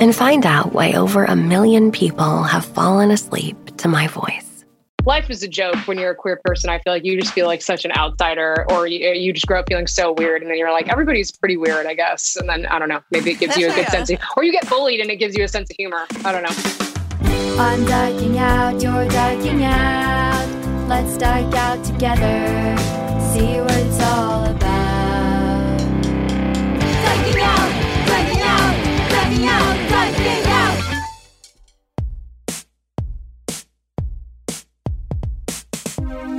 and find out why over 1 million people have fallen asleep to my voice. Life is a joke when you're a queer person. I feel like you just feel like such an outsider, or you just grow up feeling so weird, and then you're like, everybody's pretty weird, I guess. And then, I don't know, maybe it gives you a good sense of, or you get bullied and it gives you a sense of humor. I don't know. I'm dyking out, you're dyking out. Let's dyke out together, see what it's all about. Dyking out, dyking out, dyking out.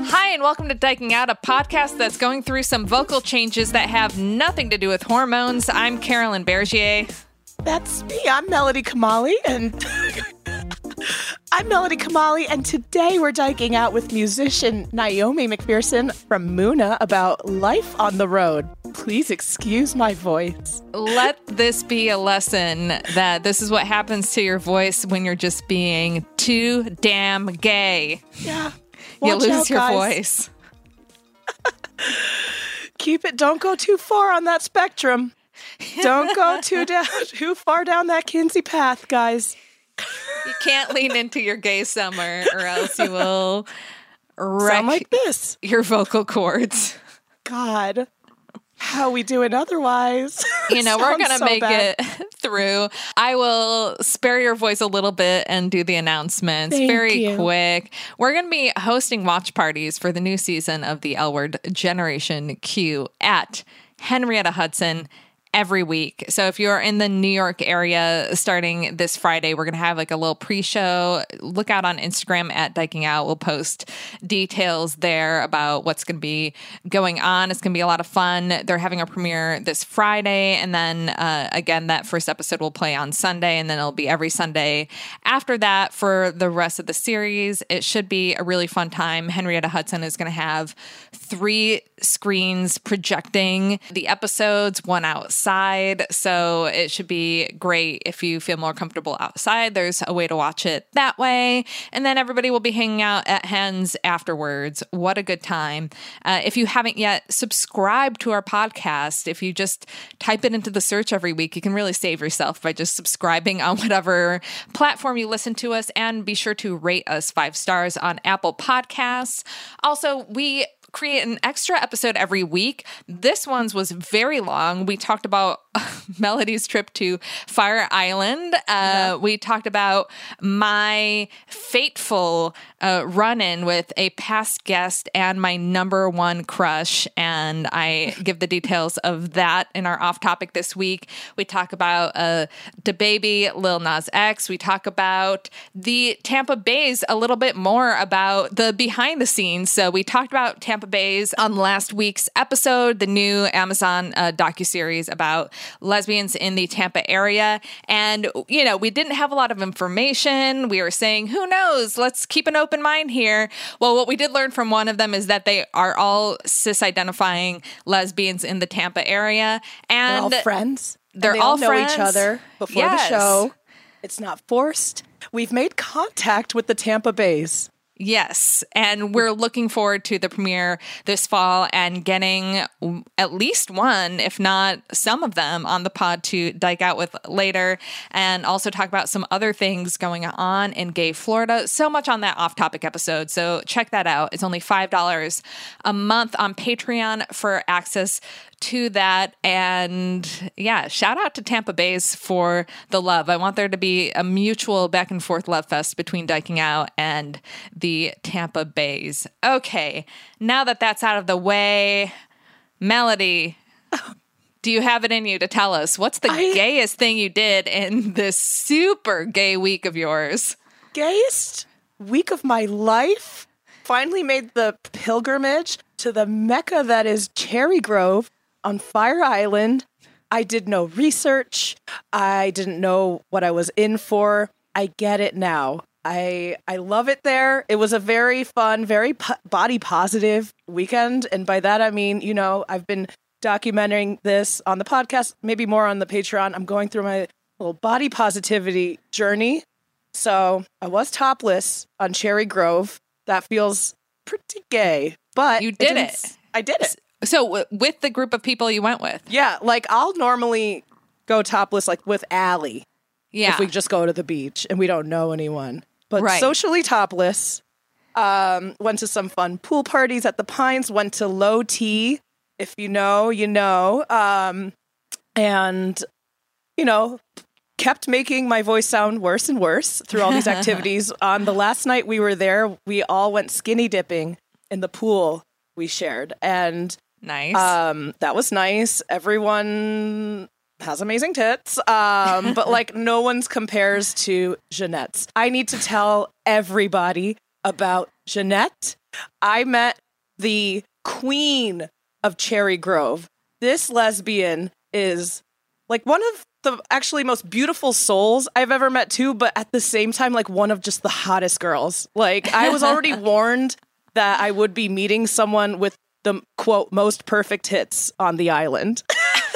Hi, and welcome to Dyking Out, a podcast that's going through some vocal changes that have nothing to do with hormones. I'm Carolyn Bergier. That's me. I'm Melody Kamali, and today we're dyking out with musician Naomi McPherson from MUNA about life on the road. Please excuse my voice. Let this be a lesson that this is what happens to your voice when you're just being too damn gay. Yeah. You lose your voice. Keep it. Don't go too far on that spectrum. Don't go too far down that Kinsey path, guys. You can't lean into your gay summer, or else you will wreck sound like this. Your vocal cords. God. How we doing otherwise? You know, we're going to make it through. I will spare your voice a little bit and do the announcements very quick. We're going to be hosting watch parties for the new season of the L Word Generation Q at Henrietta Hudson every week. So if you're in the New York area starting this Friday, we're going to have like a little pre-show. Look out on Instagram at Dyking Out. We'll post details there about what's going to be going on. It's going to be a lot of fun. They're having a premiere this Friday. And then again, that first episode will play on Sunday. And then it'll be every Sunday after that for the rest of the series. It should be a really fun time. Henrietta Hudson is going to have 3 screens projecting the episodes, one outside. So it should be great if you feel more comfortable outside. There's a way to watch it that way. And then everybody will be hanging out at Hen's afterwards. What a good time. If you haven't yet subscribed to our podcast, if you just type it into the search every week, you can really save yourself by just subscribing on whatever platform you listen to us, and be sure to rate us 5 stars on Apple Podcasts. Also, we create an extra episode every week. This one's was very long. We talked about Melody's trip to Fire Island. We talked about my fateful run-in with a past guest and my number one crush, and I give the details of that in our off topic this week. We talk about DaBaby, Lil Nas X. We talk about the Tampa Baes a little bit more about the behind the scenes. So we talked about Tampa Baes on last week's episode, the new Amazon docuseries about lesbians in the Tampa area. And, you know, we didn't have a lot of information. We were saying, who knows? Let's keep an open mind here. Well, what we did learn from one of them is that they are all cis-identifying lesbians in the Tampa area. And they're all friends. They all know each other before the show. It's not forced. We've made contact with the Tampa Baes. Yes, and we're looking forward to the premiere this fall and getting at least one, if not some of them, on the pod to dike out with later, and also talk about some other things going on in gay Florida. So much on that off-topic episode, so check that out. It's only $5 a month on Patreon for access to that. And yeah, shout out to Tampa Baes for the love. I want there to be a mutual back and forth love fest between Dyking Out and the Tampa Baes. Okay, now that that's out of the way, Melody, do you have it in you to tell us what's the gayest thing you did in this super gay week of yours? Gayest week of my life? Finally made the pilgrimage to the Mecca that is Cherry Grove on Fire Island. I did no research. I didn't know what I was in for. I get it now. I love it there. It was a very fun, very body positive weekend. And by that, I mean, you know, I've been documenting this on the podcast, maybe more on the Patreon. I'm going through my little body positivity journey. So I was topless on Cherry Grove. That feels pretty gay, but you did it. I did it. So with the group of people you went with. Yeah. Like I'll normally go topless, like with Allie. Yeah. If we just go to the beach and we don't know anyone, but socially topless, went to some fun pool parties at the Pines, went to Low Tea. If you know, you know, and you know, kept making my voice sound worse and worse through all these activities. On the last night we were there, we all went skinny dipping in the pool we shared. And nice. That was nice. Everyone has amazing tits. But like no one's compares to Jeanette's. I need to tell everybody about Jeanette. I met the queen of Cherry Grove. This lesbian is like one of the actually most beautiful souls I've ever met too, but at the same time, like one of just the hottest girls. Like I was already warned that I would be meeting someone with the quote, most perfect hits on the island.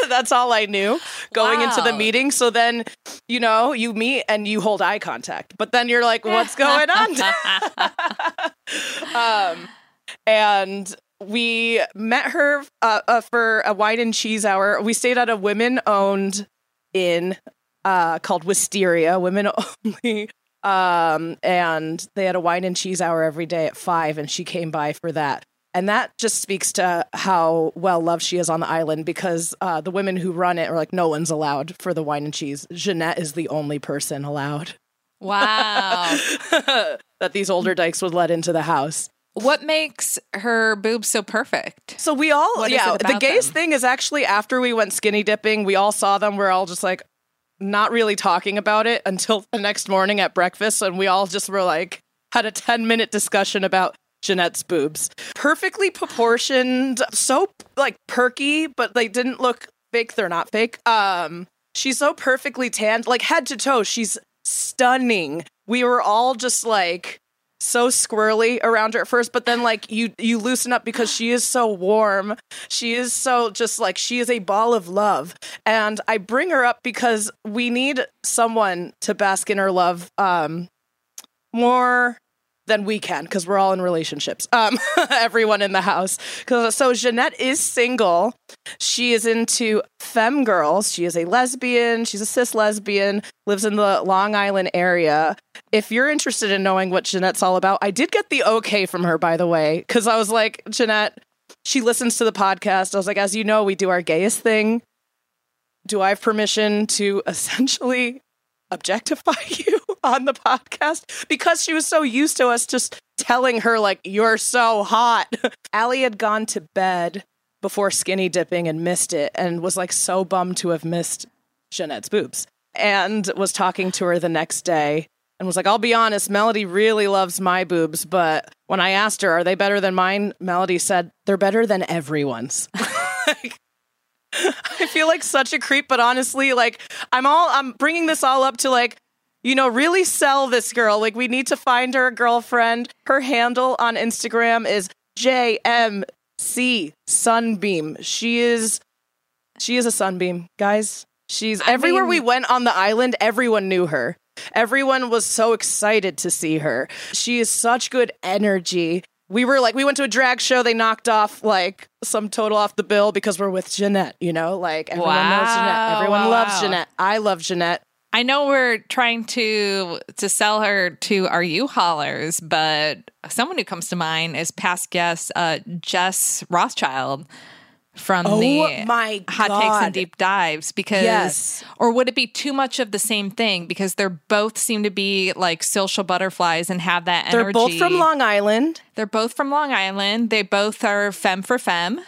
That's all I knew going into the meeting. So then, you know, you meet and you hold eye contact, but then you're like, what's going on? And we met her for a wine and cheese hour. We stayed at a women-owned inn called Wisteria, women only, and they had a wine and cheese hour every day at 5:00, and she came by for that. And that just speaks to how well loved she is on the island, because the women who run it are like, no one's allowed for the wine and cheese. Jeanette is the only person allowed. Wow. That these older dykes would let into the house. What makes her boobs so perfect? So we all, the gayest thing is actually after we went skinny dipping, we all saw them. We're all just like not really talking about it until the next morning at breakfast. And we all just were like, had a 10-minute discussion about Jeanette's boobs. Perfectly proportioned, so like perky, but they didn't look fake. They're not fake. She's so perfectly tanned, like head to toe. She's stunning. We were all just like so squirrely around her at first, but then like you loosen up because she is so warm. She is so just like, she is a ball of love. And I bring her up because we need someone to bask in her love more than we can, because we're all in relationships, everyone in the house. So Jeanette is single. She is into femme girls. She is a lesbian. She's a cis lesbian, lives in the Long Island area. If you're interested in knowing what Jeanette's all about, I did get the okay from her, by the way, because I was like, Jeanette, she listens to the podcast. I was like, as you know, we do our gayest thing do I have permission to essentially objectify you on the podcast? Because she was so used to us just telling her, like, you're so hot. Allie had gone to bed before skinny dipping and missed it and was, like, so bummed to have missed Jeanette's boobs and was talking to her the next day and was like, I'll be honest, Melody really loves my boobs, but when I asked her, are they better than mine? Melody said, they're better than everyone's. Like, I feel like such a creep, but honestly, like, I'm bringing this all up to, like, you know, really sell this girl. Like, we need to find her a girlfriend. Her handle on Instagram is JMC Sunbeam. She is a sunbeam, guys. She's everywhere we went on the island. Everyone knew her. Everyone was so excited to see her. She is such good energy. We went to a drag show. They knocked off, like, some total off the bill because we're with Jeanette, you know? Like, everyone knows Jeanette. Everyone loves Jeanette. I love Jeanette. I know we're trying to sell her to our U-haulers, but someone who comes to mind is past guest Jess Rothschild from Hot Takes and Deep Dives, because or would it be too much of the same thing? Because they're both seem to be, like, social butterflies and have that energy. They're both from Long Island. They both are femme for femme.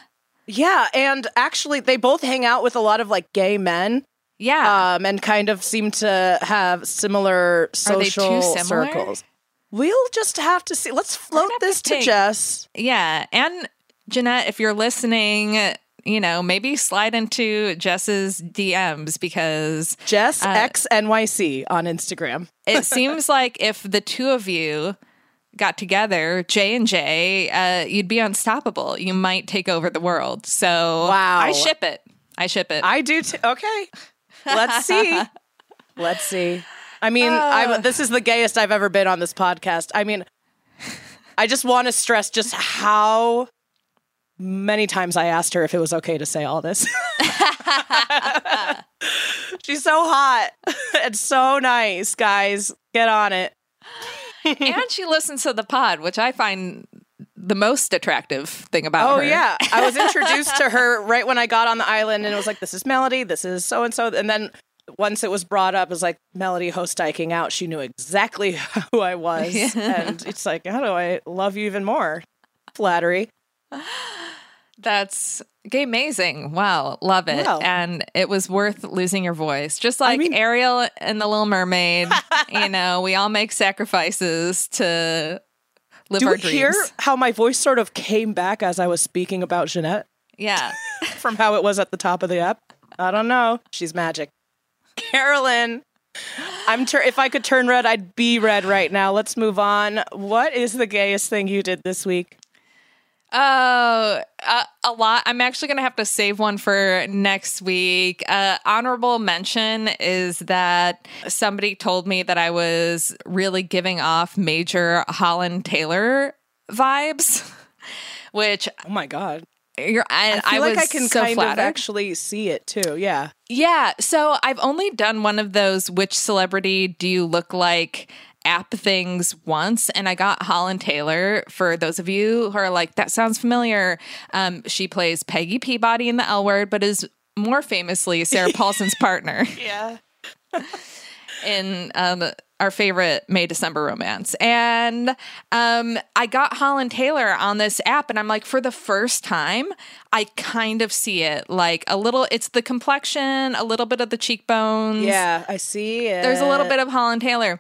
Yeah, and actually they both hang out with a lot of, like, gay men. Yeah. And kind of seem to have similar social circles. We'll just have to see. Let's float this to Jess. Yeah, and Jeanette, if you're listening, you know, maybe slide into Jess's DMs, because Jess X NYC on Instagram. It seems like if the two of you got together, J&J, you'd be unstoppable. You might take over the world. So I ship it. I do too. Okay. Let's see. I mean, this is the gayest I've ever been on this podcast. I mean, I just want to stress just how many times I asked her if it was okay to say all this. She's so hot and so nice, guys. Get on it. And she listens to the pod, which I find the most attractive thing about her. Oh, yeah. I was introduced to her right when I got on the island, and it was like, this is Melody, this is so-and-so. And then once it was brought up, it was like, Melody hosts Dyking Out. She knew exactly who I was. Yeah. And it's like, how do I love you even more? Flattery. That's gay-mazing. Wow. Love it. Wow. And it was worth losing your voice. Just like Ariel and the Little Mermaid, you know, we all make sacrifices to live our dreams. Do you hear how my voice sort of came back as I was speaking about Jeanette? Yeah. From how it was at the top of the app? I don't know. She's magic. Carolyn, if I could turn red, I'd be red right now. Let's move on. What is the gayest thing you did this week? Oh, a lot. I'm actually going to have to save one for next week. Honorable mention is that somebody told me that I was really giving off major Holland Taylor vibes, which... Oh, my God. I feel like I can kind of actually see it, too. Yeah. Yeah. So I've only done one of those which celebrity do you look like app things once, and I got Holland Taylor. For those of you who are like, that sounds familiar, she plays Peggy Peabody in the L Word, but is more famously Sarah Paulson's partner. Yeah. In our favorite May-December romance. And I got Holland Taylor on this app, and I'm like, for the first time, I kind of see it. Like, a little, it's the complexion, a little bit of the cheekbones. Yeah, I see it. There's a little bit of Holland Taylor.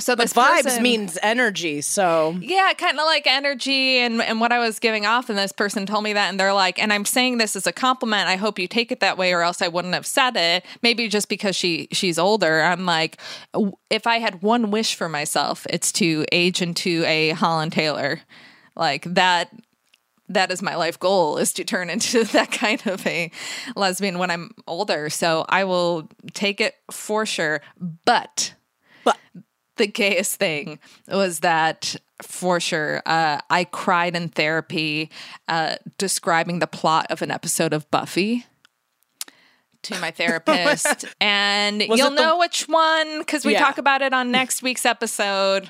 So this vibes means energy, so... Yeah, kind of like energy and what I was giving off, and this person told me that, and they're like, and I'm saying this as a compliment, I hope you take it that way, or else I wouldn't have said it. Maybe just because she's older, I'm like, if I had one wish for myself, it's to age into a Holland Taylor. Like, that is my life goal, is to turn into that kind of a lesbian when I'm older. So I will take it for sure, but the gayest thing was that, for sure, I cried in therapy describing the plot of an episode of Buffy to my therapist. And you'll know which one, because we talk about it on next week's episode.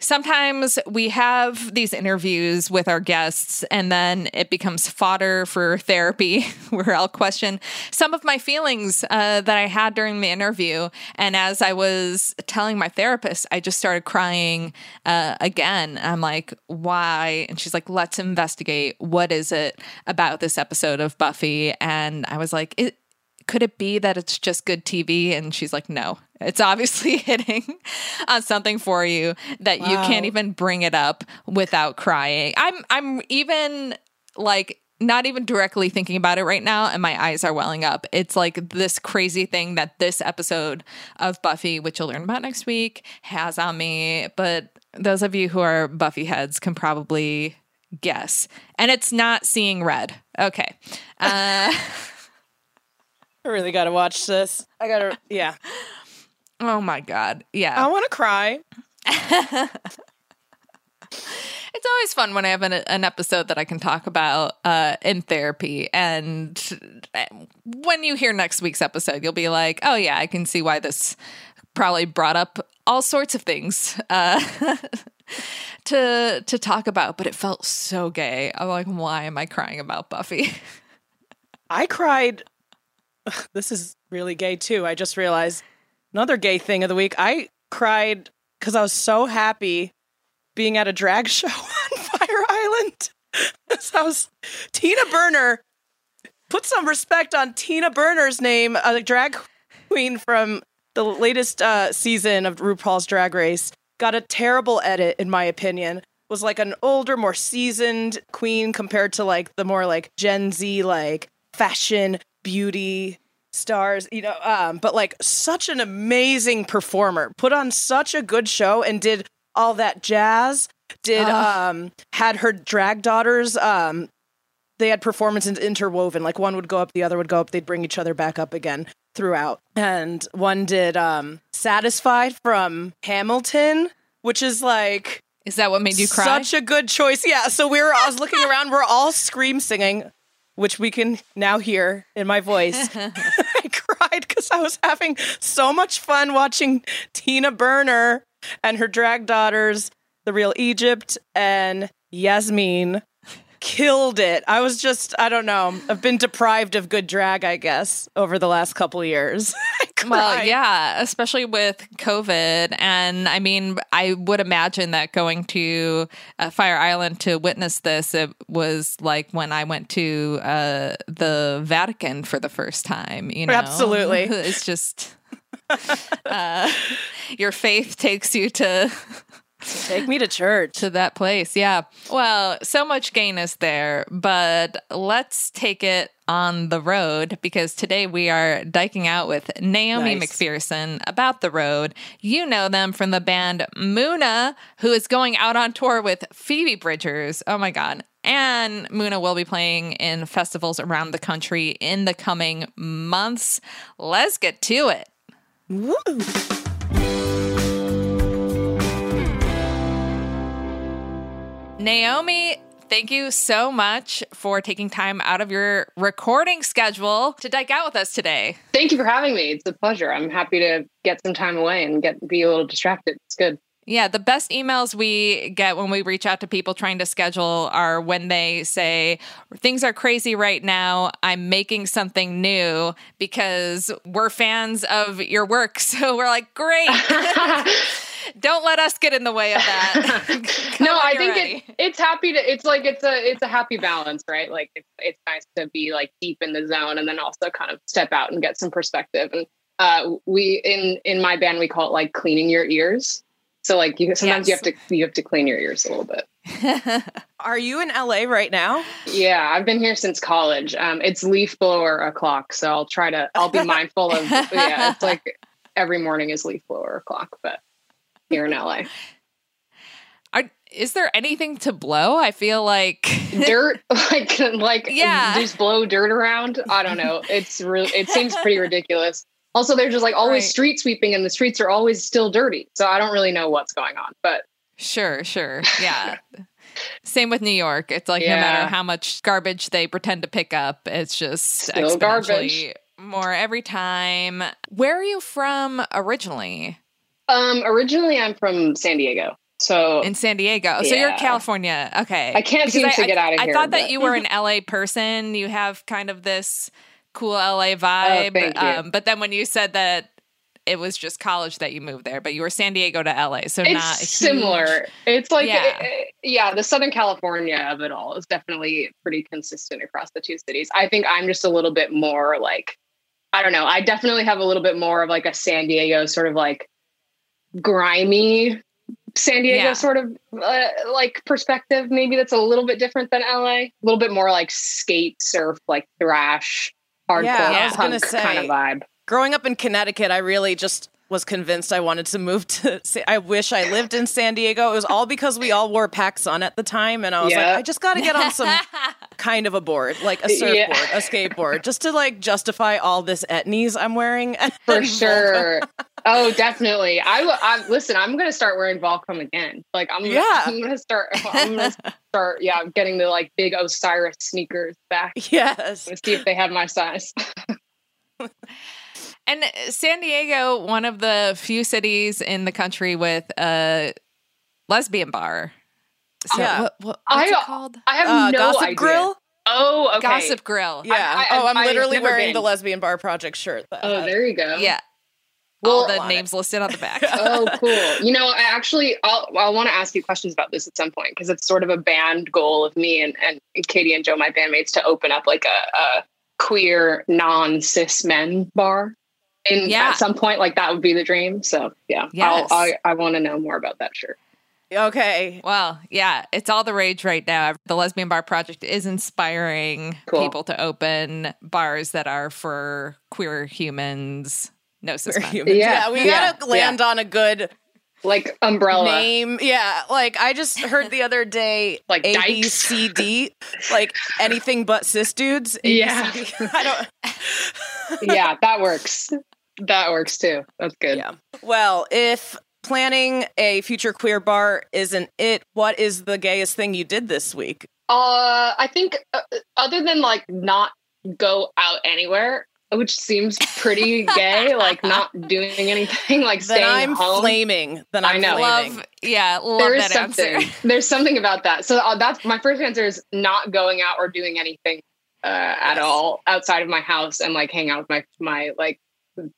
sometimes we have these interviews with our guests and then it becomes fodder for therapy where I'll question some of my feelings that I had during the interview. And as I was telling my therapist, I just started crying again. I'm like, why? And she's like, let's investigate. What is it about this episode of Buffy? And I was like, could it be that it's just good TV? And she's like, no, it's obviously hitting on something for you that you can't even bring it up without crying. I'm even like not even directly thinking about it right now, and my eyes are welling up. It's like this crazy thing that this episode of Buffy, which you'll learn about next week, has on me. But those of you who are Buffy heads can probably guess. And it's not Seeing Red. Okay. I really got to watch this. Yeah. Oh, my God. Yeah. I want to cry. It's always fun when I have an episode that I can talk about in therapy. And when you hear next week's episode, you'll be like, oh, yeah, I can see why this probably brought up all sorts of things to talk about. But it felt so gay. I'm like, why am I crying about Buffy? I cried... This is really gay, too. I just realized another gay thing of the week. I cried because I was so happy being at a drag show on Fire Island. Tina Burner. Put some respect on Tina Burner's name, a drag queen from the latest season of RuPaul's Drag Race. Got a terrible edit, in my opinion. Was like an older, more seasoned queen compared to like the more like Gen Z, like fashion beauty stars, you know, but like such an amazing performer, put on such a good show and did all that jazz, had her drag daughters, they had performances interwoven, like one would go up, the other would go up, they'd bring each other back up again throughout. And one did Satisfied from Hamilton, which is like... Is that what made you cry? Such a good choice. Yeah, so I was looking around, we're all scream singing, which we can now hear in my voice. I cried because I was having so much fun watching Tina Burner and her drag daughters, The Real Egypt and Yasmin, killed it. I was just, I don't know, I've been deprived of good drag, I guess, over the last couple of years. Well, yeah, especially with COVID. And I mean, I would imagine that going to Fire Island to witness this, it was like when I went to the Vatican for the first time, you know? Absolutely. It's just your faith takes you to... Take me to church. To that place, yeah. Well, so much gayness there, but let's take it on the road because today we are dyking out with Naomi McPherson about the road. You know them from the band MUNA, who is going out on tour with Phoebe Bridgers. Oh my God. And MUNA will be playing in festivals around the country in the coming months. Let's get to it. Woo! Naomi, thank you so much for taking time out of your recording schedule to dike out with us today. Thank you for having me. It's a pleasure. I'm happy to get some time away and be a little distracted. It's good. Yeah, the best emails we get when we reach out to people trying to schedule are when they say, things are crazy right now, I'm making something new, because we're fans of your work. So we're like, great. Don't let us get in the way of that. No, I think it's a happy balance, right? Like it's nice to be like deep in the zone and then also kind of step out and get some perspective. And we in my band we call it like cleaning your ears. So like you sometimes have to clean your ears a little bit. Are you in LA right now? Yeah, I've been here since college. It's leaf blower o'clock, so I'll be mindful of. Yeah, it's like every morning is leaf blower o'clock, but. Here in LA. Is there anything to blow? I feel like dirt, like yeah. Just blow dirt around. I don't know. It seems pretty ridiculous. Also, they're just like always street sweeping and the streets are always still dirty. So I don't really know what's going on, but sure. Yeah. Same with New York. It's like no matter how much garbage they pretend to pick up, it's just still garbage. More every time. Where are you from originally? Originally, I'm from San Diego. So in San Diego. Yeah. So you're in California. Okay. I can't seem to get out of here. I thought that you were an LA person. You have kind of this cool LA vibe. Oh, thank you. But then when you said that it was just college that you moved there, but you were San Diego to LA. So it's not similar. It's like, yeah, the Southern California of it all is definitely pretty consistent across the two cities. I think I'm just a little bit more like, I don't know. I definitely have a little bit more of like a San Diego sort of like grimy San Diego sort of like perspective, maybe that's a little bit different than LA, a little bit more like skate, surf, like thrash, hardcore, punk kind of vibe. Growing up in Connecticut, I really just was convinced I wanted to move to, I wish I lived in San Diego. It was all because we all wore packs on at the time. And I was like, I just got to get on some kind of a board, like a surfboard, a skateboard, just to like justify all this etnies I'm wearing. For sure. Oh, definitely. I listen, I'm going to start wearing Volcom again. Like I'm going to start getting the like big Osiris sneakers back. Yes. Let's see if they have my size. And San Diego, one of the few cities in the country with a lesbian bar. So what's it called? I have no idea. Gossip Grill? Oh, okay. Gossip Grill. Yeah. I'm literally wearing the Lesbian Bar Project shirt. Oh, there you go. Yeah. All the names listed on the back. Oh, cool. You know, I actually, I want to ask you questions about this at some point, because it's sort of a band goal of me and Katie and Joe, my bandmates, to open up like a queer non-cis men bar. And at some point, like, that would be the dream. So, yeah, yes. I want to know more about that shirt. Okay. Well, yeah, it's all the rage right now. The Lesbian Bar Project is inspiring people to open bars that are for queer humans. No cis men. Yeah, we got to land on a good... like umbrella name, like I just heard the other day, like A, B, C, D, like anything but cis dudes. That works too. That's good. Well, if planning a future queer bar isn't it, what is the gayest thing you did this week? I think other than like not go out anywhere, which seems pretty gay, like not doing anything, like staying home. Then I'm flaming. Love that answer. There's something about that. So that's my first answer is not going out or doing anything at all outside of my house and like hang out with my like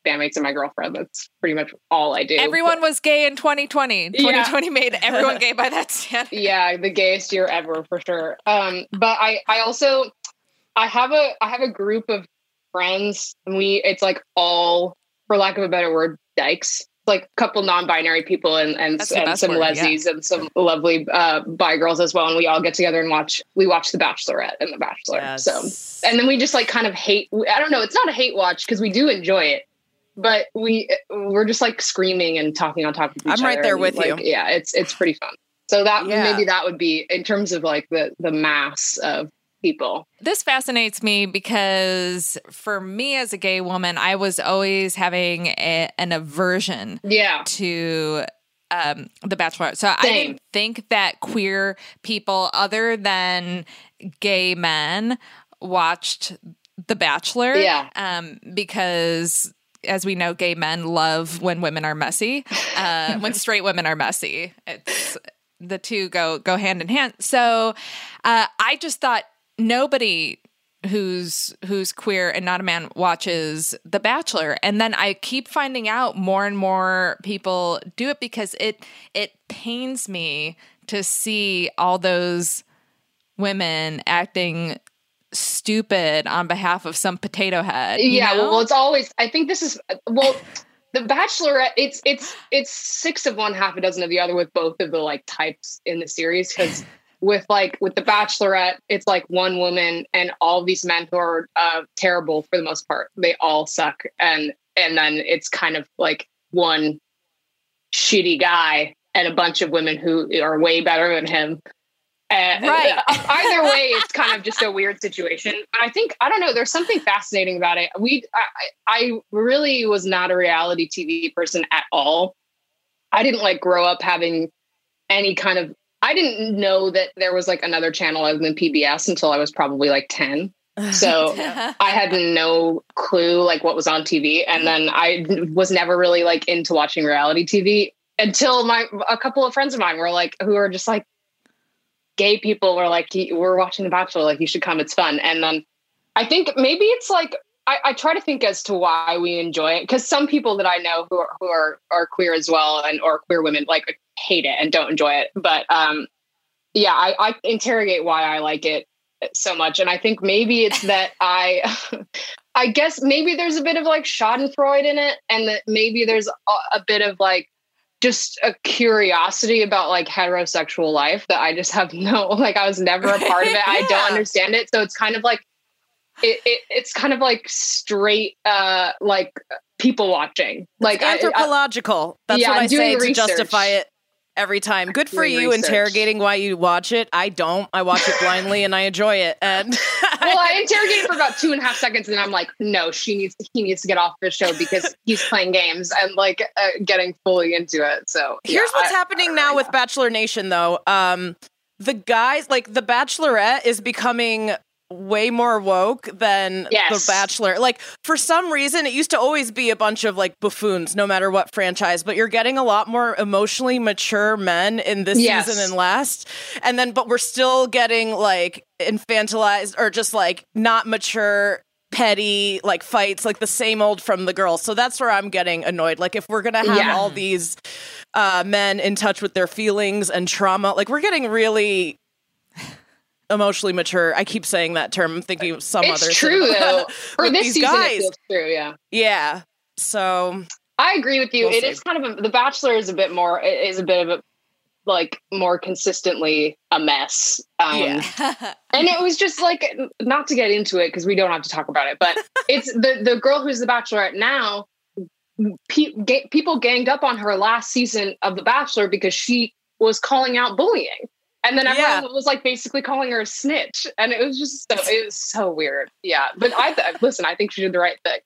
bandmates and my girlfriend. That's pretty much all I do. Everyone was gay in 2020. 2020 made everyone gay by that standard. Yeah, the gayest year ever for sure. But I have a group of friends, and it's like all, for lack of a better word, dykes, like a couple non-binary people and some lesbies and some lovely bi girls as well, and we all get together and watch The Bachelorette and The Bachelor. So, and then we just like kind of hate, I don't know, it's not a hate watch because we do enjoy it, but we're just like screaming and talking on top of each other. I'm right there with you. Yeah, it's pretty fun. So that maybe that would be in terms of like the mass of people. This fascinates me because for me as a gay woman, I was always having an aversion to The Bachelorette. So I didn't think that queer people other than gay men watched The Bachelor because, as we know, gay men love when women are messy, when straight women are messy. The two go hand in hand. So I just thought, nobody who's queer and not a man watches The Bachelor. And then I keep finding out more and more people do it because it pains me to see all those women acting stupid on behalf of some potato head. Yeah, well, it's always, I think this is, well, The Bachelorette, it's six of one, half a dozen of the other with both of the like types in the series, because With The Bachelorette, it's like one woman and all these men who are terrible for the most part. They all suck. And then it's kind of like one shitty guy and a bunch of women who are way better than him. Right. Either way, it's kind of just a weird situation. But I think, I don't know, there's something fascinating about it. I really was not a reality TV person at all. I didn't like grow up having any kind of, I didn't know that there was like another channel other than PBS until I was probably like 10. So I had no clue like what was on TV. And then I was never really like into watching reality TV until a couple of friends of mine were like, who are just like gay people were like, we're watching The Bachelor, like you should come, it's fun. And then I think maybe it's like, I try to think as to why we enjoy it, because some people that I know who are queer as well and or queer women like hate it and don't enjoy it. But yeah, I interrogate why I like it so much. And I think maybe it's that I guess maybe there's a bit of like schadenfreude in it, and that maybe there's a bit of like just a curiosity about like heterosexual life that I just have no, like I was never a part of it. Yeah. I don't understand it. So it's kind of like, it's kind of like straight, like people watching, like it's anthropological. That's what I say research. To justify it every time. Good for you research. Interrogating why you watch it. I don't. I watch it blindly and I enjoy it. And well, I interrogate it for about 2.5 seconds, and I'm like, no, he needs to get off the show because he's playing games and like getting fully into it. So here's what's happening now with Bachelor Nation, though. The guys, like the Bachelorette, is becoming way more woke than The Bachelor. Like for some reason it used to always be a bunch of like buffoons no matter what franchise, but you're getting a lot more emotionally mature men in this season and last. And then but we're still getting like infantilized or just like not mature, petty like fights, like the same old from the girls. So that's where I'm getting annoyed. Like if we're gonna have all these men in touch with their feelings and trauma, like we're getting really emotionally mature. I keep saying that term. I'm thinking of some other. It's true though. For this season, it feels true. Yeah. Yeah. So I agree with you. It is kind of the Bachelor is a bit more. It is a bit of a like more consistently a mess. And it was just like not to get into it because we don't have to talk about it. But it's the girl who's the Bachelorette now. People ganged up on her last season of The Bachelor because she was calling out bullying. And then everyone was like basically calling her a snitch, and it was just so weird. Yeah, but listen. I think she did the right thing.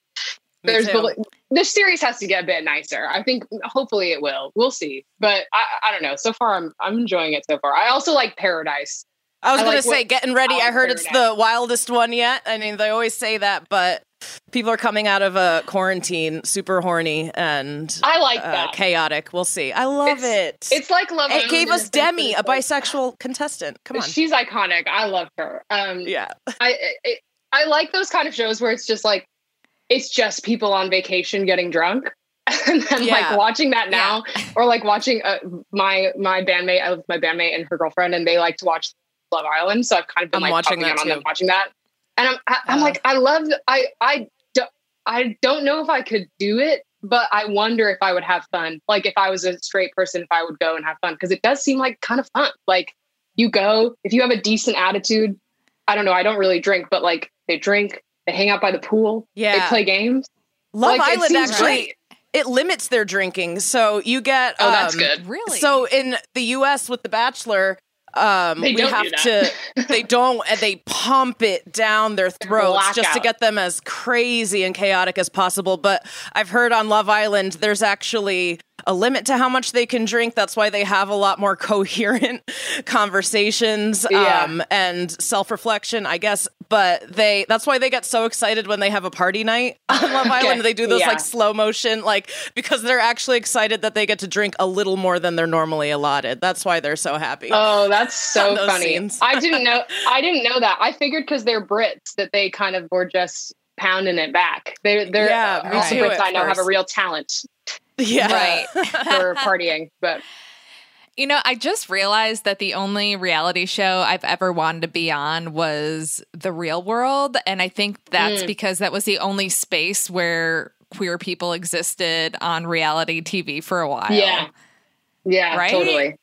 This series has to get a bit nicer. I think hopefully it will. We'll see. But I don't know. So far, I'm enjoying it so far. I also like Paradise. I was going to say Getting Ready. I heard Paradise. It's the wildest one yet. I mean, they always say that, but people are coming out of a quarantine, super horny and I like that. Chaotic. We'll see. I love it. It's like Love Island. It gave us Demi, a bisexual contestant. Come on, she's iconic. I love her. I like those kind of shows where it's just like it's just people on vacation getting drunk, and then like watching that now, or like watching my bandmate and her girlfriend, and they like to watch Love Island. So I've kind of been like watching that on them watching that. And I'm like, I love, I don't know if I could do it, but I wonder if I would have fun. Like if I was a straight person, if I would go and have fun. Cause it does seem like kind of fun. Like you go, if you have a decent attitude, I don't know. I don't really drink, but like they drink, they hang out by the pool. Yeah. They play games. Love Island actually. Right. It limits their drinking. So you get, that's good. Really? So in the US with The Bachelor, they pump it down their throats just to get them as crazy and chaotic as possible. But I've heard on Love Island, there's actually a limit to how much they can drink. That's why they have a lot more coherent conversations and self-reflection, I guess. But that's why they get so excited when they have a party night on Love Island. They do those like slow motion, like because they're actually excited that they get to drink a little more than they're normally allotted. That's why they're so happy. Oh, that's so funny. I didn't know that. I figured because they're Brits that they kind of were just pounding it back. They're also Brits I know have a real talent. Yeah. Right. For partying. But you know, I just realized that the only reality show I've ever wanted to be on was The Real World. And I think that's because that was the only space where queer people existed on reality TV for a while. Yeah. Yeah. Right? Totally.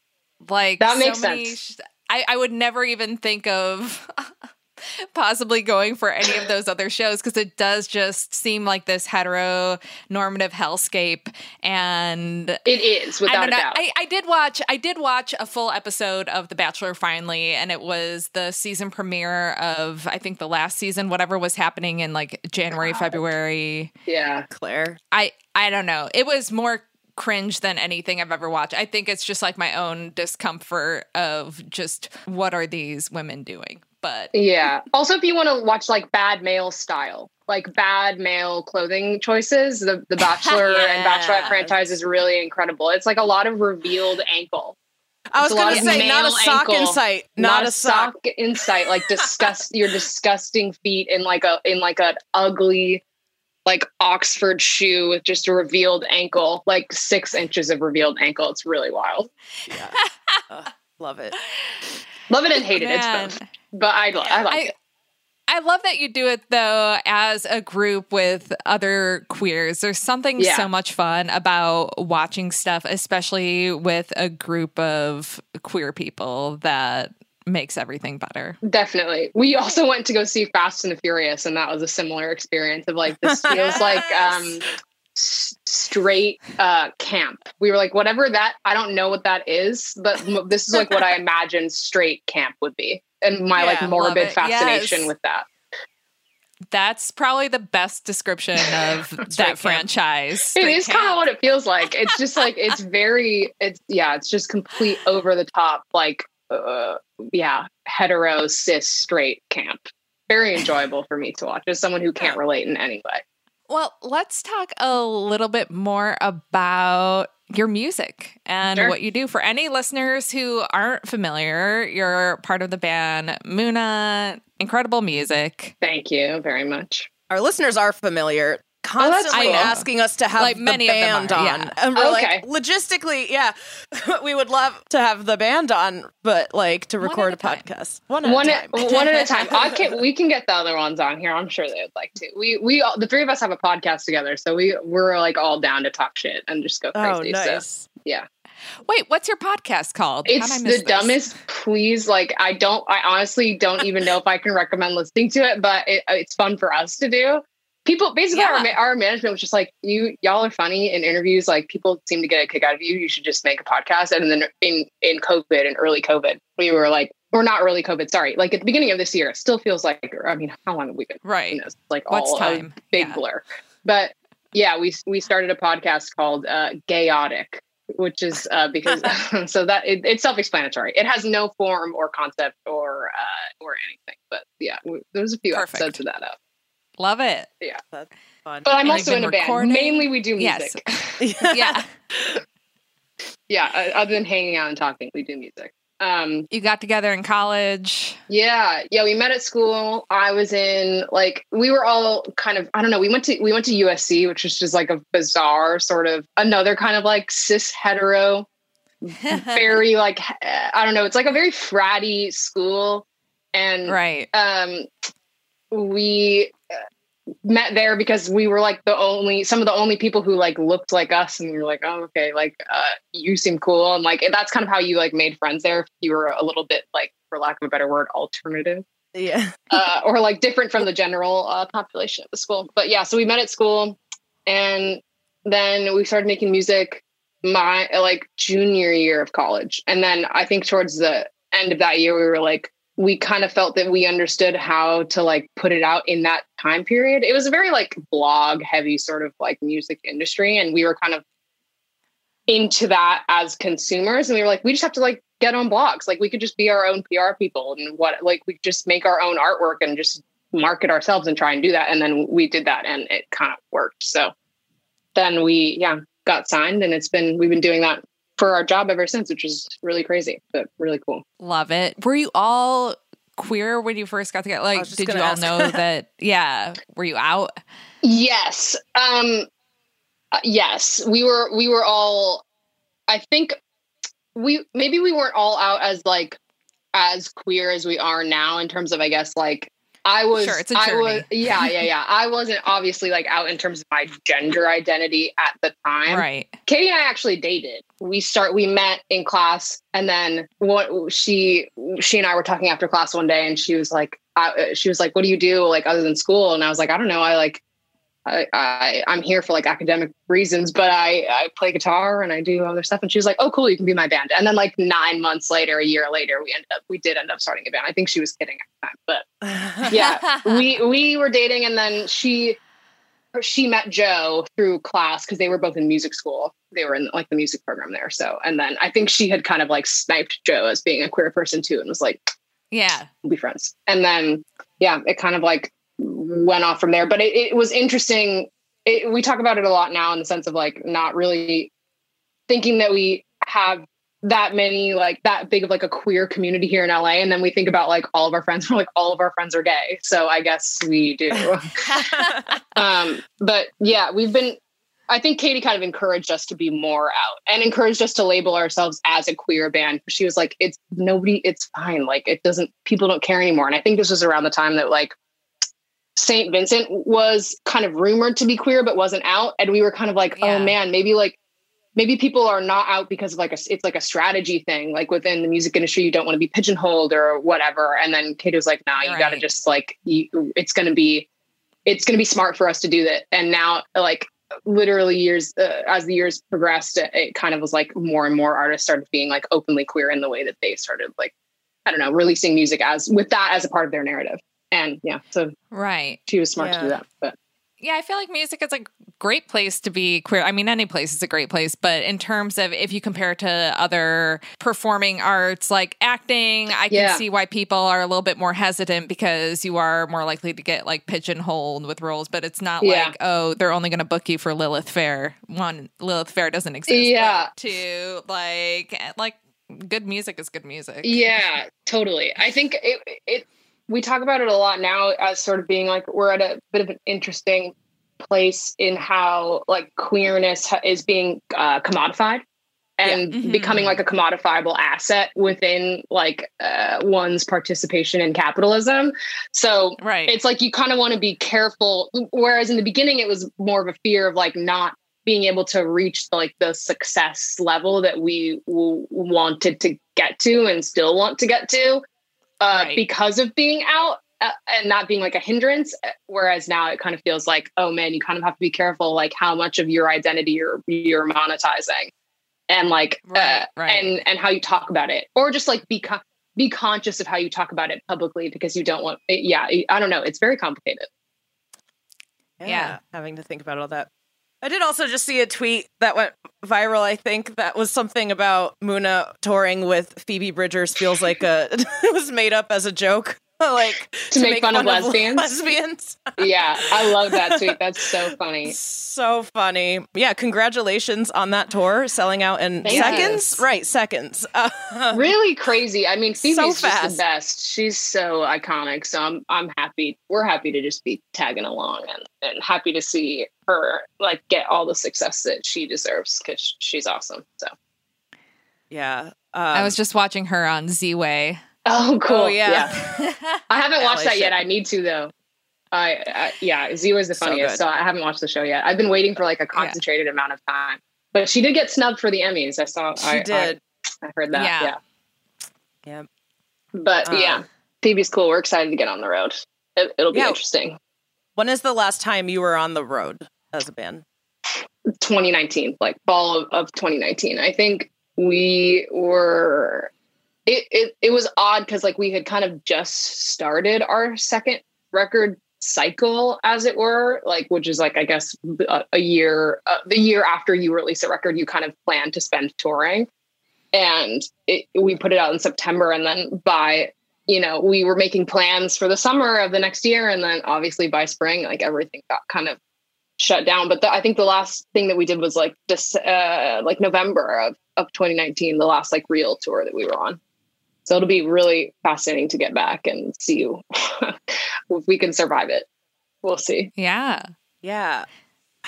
Like that makes sense. I would never even think of possibly going for any of those other shows because it does just seem like this heteronormative hellscape, and it is without a doubt. I did watch a full episode of The Bachelor finally, and it was the season premiere of I think the last season, whatever was happening in like January, February. Yeah, Claire. I don't know. It was more cringe than anything I've ever watched. I think it's just like my own discomfort of just what are these women doing? But yeah. Also, if you want to watch like Bad Male Style, like bad male clothing choices, the Bachelor and Bachelorette franchise is really incredible. It's like a lot of revealed ankle. I was going to say, not a sock in sight, not a sock in sight. Like disgust, your disgusting feet in like a in like an ugly, like Oxford shoe with just a revealed ankle, like 6 inches of revealed ankle. It's really wild. Yeah, love it, love it and hate it. Man. It's both, but I like it. I love that you do it, though, as a group with other queers. There's something so much fun about watching stuff, especially with a group of queer people, that makes everything better. Definitely. We also went to go see Fast and the Furious, and that was a similar experience of like, this feels like straight camp. We were like, whatever that, I don't know what that is, but this is like what I imagined straight camp would be. And my like morbid fascination with that. That's probably the best description of that franchise. It is kind of what it feels like. It's just like, it's very, it's, it's just complete over the top, like, hetero, cis, straight camp. Very enjoyable for me to watch as someone who can't relate in any way. Well, let's talk a little bit more about your music and what you do. For any listeners who aren't familiar, you're part of the band MUNA. Incredible music. Thank you very much. Our listeners are familiar. Constantly asking us to have like the band on. Yeah. And we're like, logistically, we would love to have the band on, but like to record a podcast. One at a time. We can get the other ones on here. I'm sure they would like to. We all, the three of us have a podcast together, so we're like all down to talk shit and just go crazy. Oh, nice. So, yeah. Wait, what's your podcast called? It's the dumbest. Please, like, I honestly don't even know if I can recommend listening to it, but it's fun for us to do. People, basically, our management was just like, y'all are funny in interviews. Like, people seem to get a kick out of you. You should just make a podcast. And then in COVID, in early COVID, we were like, or not early COVID, sorry. Like, at the beginning of this year, it still feels like, I mean, how long have we been? Right. You know, it's like all time? A big blur. But, we started a podcast called Gayotic, which is because, so that, it's self-explanatory. It has no form or concept or anything. But, there's a few episodes of that up. Love it. Yeah. That's fun. But I'm also in a band. Mainly we do music. Yes. Other than hanging out and talking, we do music. You got together in college. Yeah. Yeah. We met at school. I was in we were all kind of, I don't know. We went to USC, which is just like a bizarre sort of another kind of like cis hetero, very like, I don't know. It's like a very fratty school. And we met there because we were like some of the only people who like looked like us, and we were like, oh, okay, like you seem cool, and like that's kind of how you like made friends there. If you were a little bit like, for lack of a better word, alternative, or like different from the general population of the school. But so we met at school, and then we started making music my like junior year of college, and then I think towards the end of that year, we were like, we kind of felt that we understood how to like put it out in that time period. It was a very like blog heavy sort of like music industry. And we were kind of into that as consumers. And we were like, we just have to like get on blogs. Like we could just be our own PR people, and what, like we just make our own artwork and just market ourselves and try and do that. And then we did that, and it kind of worked. So then we, got signed, and we've been doing that for our job ever since, which is really crazy, but really cool. Love it. Were you all queer when you first got together? Like, did you all know that? Yeah. Were you out? Yes. Yes, we were all, I think we weren't all out as queer as we are now, in terms of, I guess, like, I was, sure, it's a journey. I wasn't obviously like out in terms of my gender identity at the time. Right. Katie and I actually dated. We met in class, and then she and I were talking after class one day, and she was like, what do you do? Like, other than school? And I was like, I don't know. I'm here for like academic reasons, but I play guitar and I do other stuff. And she was like, oh, cool, you can be my band. And then like 9 months later, a year later, we did end up starting a band. I think she was kidding at the time, but we were dating. And then she met Joe through class, because they were both in music school. They were in like the music program there. So, and then I think she had kind of like sniped Joe as being a queer person too, and was like, yeah, we'll be friends. And then, it kind of like went off from there. But it was interesting. We talk about it a lot now in the sense of like not really thinking that we have that many, like that big of like a queer community here in LA. And then we think about like all of our friends, we're like, all of our friends are gay. So I guess we do. But yeah, I think Katie kind of encouraged us to be more out and encouraged us to label ourselves as a queer band. She was like, it's fine. Like people don't care anymore. And I think this was around the time that like St. Vincent was kind of rumored to be queer, but wasn't out. And we were kind of like, Oh man, maybe people are not out because of like, it's like a strategy thing. Like within the music industry, you don't want to be pigeonholed or whatever. And then Katie was like, nah, you got to just like, it's going to be smart for us to do that. And now like literally as the years progressed, it kind of was like more and more artists started being like openly queer in the way that they started like, I don't know, releasing music with that as a part of their narrative. And yeah, so right. She was smart to do that. But yeah, I feel like music is a great place to be queer. I mean, any place is a great place, but in terms of if you compare it to other performing arts like acting, I can see why people are a little bit more hesitant because you are more likely to get like pigeonholed with roles, but it's not like, oh, they're only going to book you for Lilith Fair. One, Lilith Fair doesn't exist. Yeah. Two, like good music is good music. Yeah, totally. I think we talk about it a lot now as sort of being like, we're at a bit of an interesting place in how like queerness is being commodified and becoming like a commodifiable asset within like one's participation in capitalism. So it's like, you kind of want to be careful. Whereas in the beginning, it was more of a fear of like not being able to reach like the success level that we wanted to get to and still want to get to. Because of being out and not being like a hindrance. Whereas now it kind of feels like, oh man, you kind of have to be careful, like how much of your identity you're monetizing and like, and how you talk about it, or just like be conscious of how you talk about it publicly because you don't want it. Yeah. I don't know. It's very complicated. Yeah. Having to think about all that. I did also just see a tweet that went viral, I think, that was something about MUNA touring with Phoebe Bridgers feels like it was made up as a joke. Like to make fun of lesbians. Yeah, I love that tweet. That's so funny. So funny. Yeah, congratulations on that tour, selling out in seconds. Right, seconds. Really crazy. I mean, Phoebe's just the best. She's so iconic. So I'm happy. We're happy to just be tagging along and happy to see her like get all the success that she deserves because she's awesome. So yeah, I was just watching her on Z-Way. Oh, cool. Oh, yeah. I haven't watched that yet. I need to, though. Z was the funniest, so I haven't watched the show yet. I've been waiting for like a concentrated amount of time. But she did get snubbed for the Emmys. She did. I heard that. Yeah. But Phoebe's cool. We're excited to get on the road. It'll be interesting. When is the last time you were on the road as a band? 2019, like fall of 2019. I think we were... It was odd because like we had kind of just started our second record cycle, as it were, like which is like I guess a year, the year after you release a record, you kind of plan to spend touring, and we put it out in September, and then by we were making plans for the summer of the next year, and then obviously by spring like everything got kind of shut down. But I think the last thing that we did was like this, like November of 2019, the last like real tour that we were on. So it'll be really fascinating to get back and see you if we can survive it. We'll see. Yeah.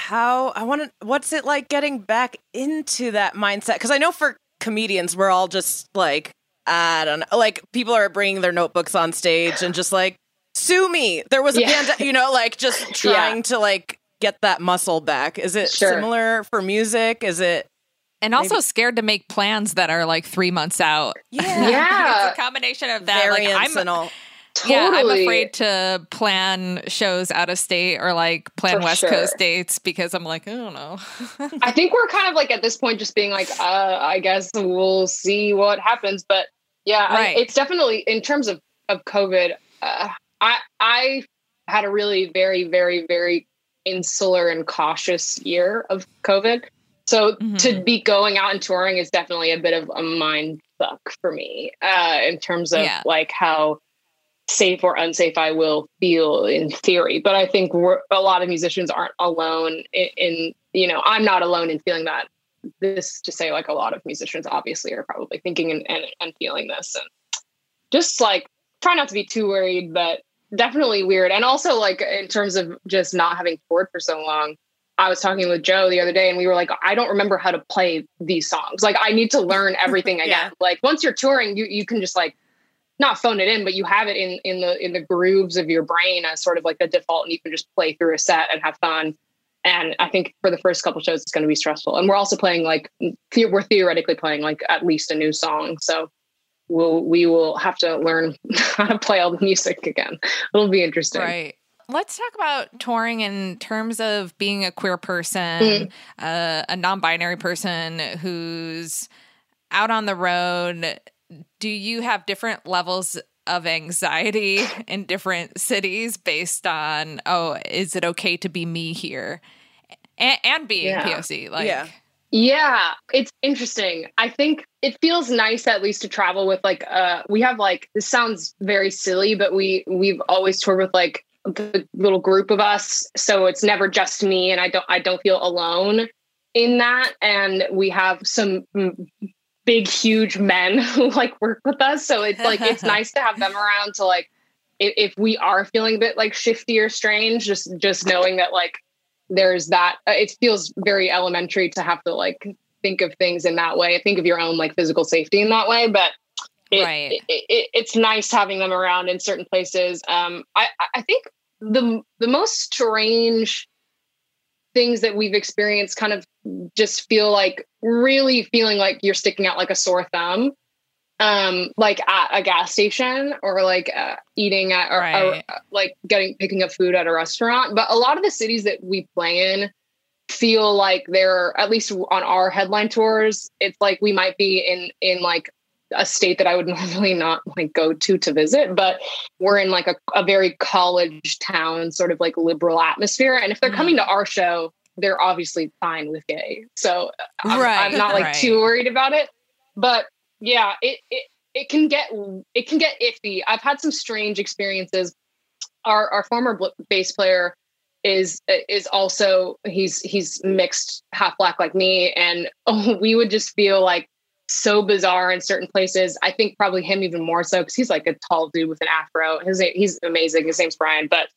What's it like getting back into that mindset? Because I know for comedians, we're all just like, I don't know, like people are bringing their notebooks on stage and just like, sue me. There was a pandemic, like just trying to like get that muscle back. Is it similar for music? Is it? And also scared to make plans that are like 3 months out. Yeah. It's a combination of that. I'm afraid to plan shows out of state or like plan West Coast dates because I'm like, I don't know. I think we're kind of like at this point just being like, I guess we'll see what happens. But yeah, it's definitely in terms of COVID, I had a really very, very, very insular and cautious year of COVID. So to be going out and touring is definitely a bit of a mind fuck for me in terms of like how safe or unsafe I will feel in theory. But I think a lot of musicians aren't alone in, you know, I'm not alone in feeling that. This to say, like, a lot of musicians obviously are probably thinking and feeling this, and just like try not to be too worried, but definitely weird. And also, like, in terms of just not having toured for so long, I was talking with Joe the other day and we were like, I don't remember how to play these songs. Like, I need to learn everything again. Yeah. Like, once you're touring, you can just like not phone it in, but you have it in the grooves of your brain as sort of like the default, and you can just play through a set and have fun. And I think for the first couple shows, it's going to be stressful. And we're also playing, like, we're theoretically playing like at least a new song. So we will have to learn how to play all the music again. It'll be interesting. Right. Let's talk about touring in terms of being a queer person, a non-binary person who's out on the road. Do you have different levels of anxiety in different cities based on, is it okay to be me here and being POC? Like, yeah, it's interesting. I think it feels nice at least to travel with like, we have like, this sounds very silly, but we've always toured with like the little group of us. So it's never just me, and I don't feel alone in that. And we have some big, huge men who like work with us. So it's like, it's nice to have them around to like, if we are feeling a bit like shifty or strange, just knowing that like there's that, it feels very elementary to have to like think of things in that way. Think of your own like physical safety in that way, but it's nice having them around in certain places. I think the most strange things that we've experienced kind of just feel like really feeling like you're sticking out like a sore thumb, like at a gas station or like eating at or like picking up food at a restaurant. But a lot of the cities that we play in feel like they're, at least on our headline tours, it's like we might be in like a state that I would normally not like go to visit, but we're in like a very college town sort of like liberal atmosphere. And if they're coming to our show, they're obviously fine with gay. So I'm not like too worried about it, but yeah, it can get iffy. I've had some strange experiences. Our former bass player is also, he's mixed, half black like me. And we would just feel like so bizarre in certain places. I think probably him even more so, because he's like a tall dude with an afro. He's amazing. His name's Brian, but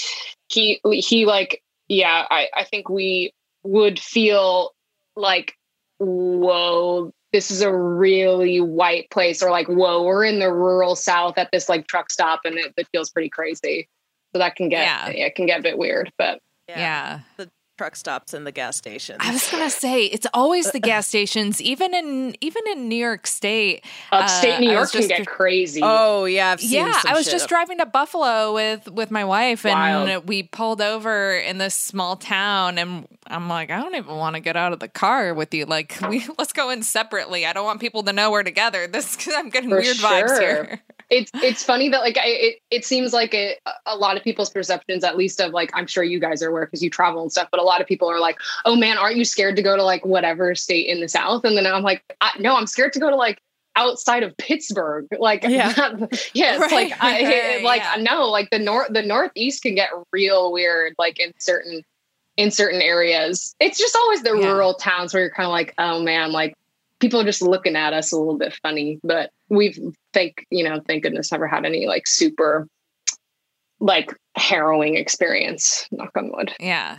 he like, yeah, I think we would feel like, whoa, this is a really white place, or like, whoa, we're in the rural South at this like truck stop, and it feels pretty crazy. So that can get, it can get a bit weird, but yeah. The truck stops and the gas stations. I was gonna say, it's always the gas stations, even in New York State. Upstate New York can get crazy. Oh yeah, I've seen some I was shit just driving to Buffalo with my wife, and we pulled over in this small town, and I'm like, I don't even want to get out of the car with you. Like, let's go in separately. I don't want people to know we're together. I'm getting weird vibes here. It's funny that like it seems like a lot of people's perceptions, at least of like, I'm sure you guys are aware because you travel and stuff, but a lot of people are like, oh man, aren't you scared to go to like whatever state in the South? And then I'm like, no, I'm scared to go to like outside of Pittsburgh. Like, no, like the Northeast can get real weird, like in certain areas. It's just always the rural towns where you're kind of like, oh man, like people are just looking at us a little bit funny, but we've thank goodness never had any like super like harrowing experience, knock on wood. Yeah.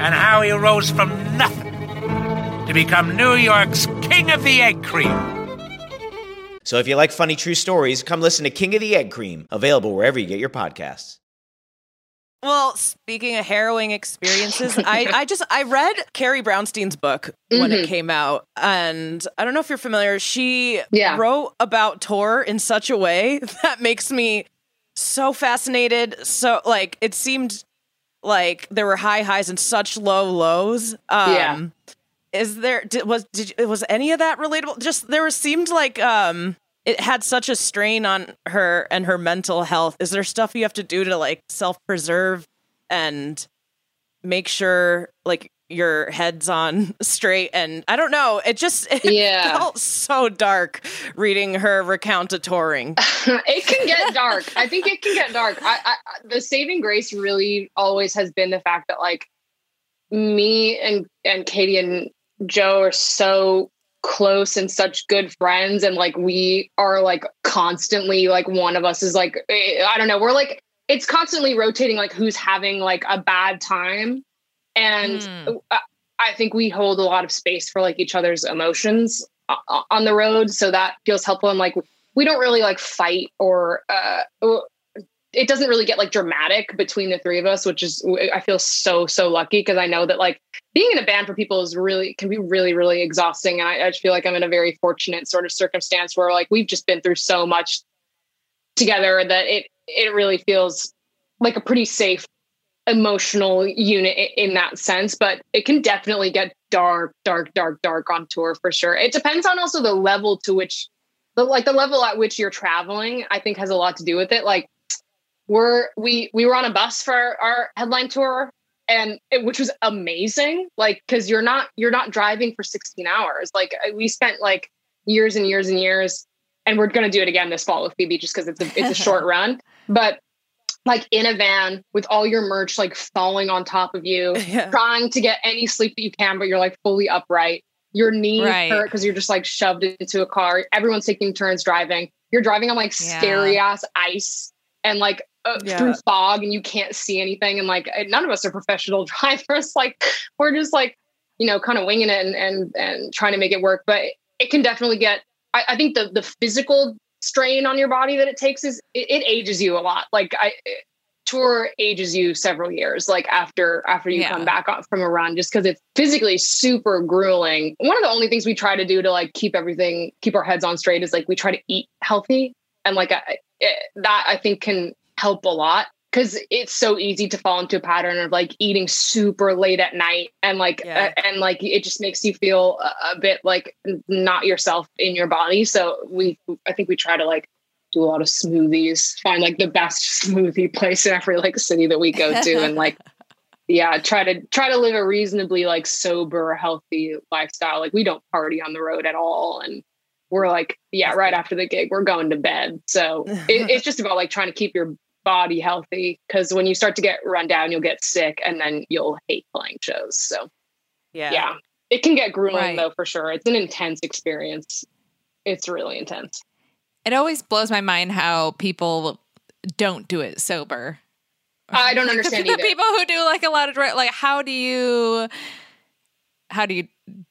and how he rose from nothing to become New York's King of the Egg Cream. So if you like funny true stories, come listen to King of the Egg Cream, available wherever you get your podcasts. Well, speaking of harrowing experiences, I read Carrie Brownstein's book when it came out, and I don't know if you're familiar. She wrote about Tor in such a way that makes me so fascinated. So like, it seemed like there were high highs and such low lows. Was any of that relatable? Just there seemed like it had such a strain on her and her mental health. Is there stuff you have to do to like self-preserve and make sure like your head's on straight? And I don't know. It felt so dark reading her recount a touring. It can get dark. I think it can get dark. The saving grace really always has been the fact that like me and Katie and Joe are so close and such good friends, and like we are like constantly like one of us is like, I don't know, we're like, it's constantly rotating like who's having like a bad time, and I think we hold a lot of space for like each other's emotions on the road, so that feels helpful. And like we don't really like fight or it doesn't really get like dramatic between the three of us, which is, I feel so lucky, because I know that like being in a band for people can be really, really exhausting. And I just feel like I'm in a very fortunate sort of circumstance where like we've just been through so much together that it really feels like a pretty safe emotional unit in that sense. But it can definitely get dark on tour for sure. It depends on also the level to which, like the level at which you're traveling, I think has a lot to do with it. Like, we were on a bus for our headline tour, and which was amazing. Like, cause you're not driving for 16 hours. Like we spent like years and years and years, and we're going to do it again this fall with Phoebe, just cause it's a short run, but like in a van with all your merch, like falling on top of you, trying to get any sleep that you can, but you're like fully upright. Your knees hurt cause you're just like shoved into a car. Everyone's taking turns driving. You're driving on like scary ass ice and like through fog, and you can't see anything, and like none of us are professional drivers, like we're just like, you know, kind of winging it and trying to make it work. But it can definitely get, I think the physical strain on your body that it takes is it ages you a lot. Like tour ages you several years like after you come back from a run, just because it's physically super grueling. One of the only things we try to do to like keep our heads on straight is like we try to eat healthy, and like that I think can help a lot, because it's so easy to fall into a pattern of like eating super late at night, and like and like it just makes you feel a bit like not yourself in your body. So I think we try to like do a lot of smoothies, find like the best smoothie place in every like city that we go to, and like try to live a reasonably like sober, healthy lifestyle. Like we don't party on the road at all, and we're like, right after the gig, we're going to bed. So it's just about like trying to keep your body healthy, because when you start to get run down, you'll get sick, and then you'll hate playing shows. So yeah, it can get grueling though, for sure. It's an intense experience. It's really intense. It always blows my mind how people don't do it sober. I don't understand the people who do like a lot of like, how do you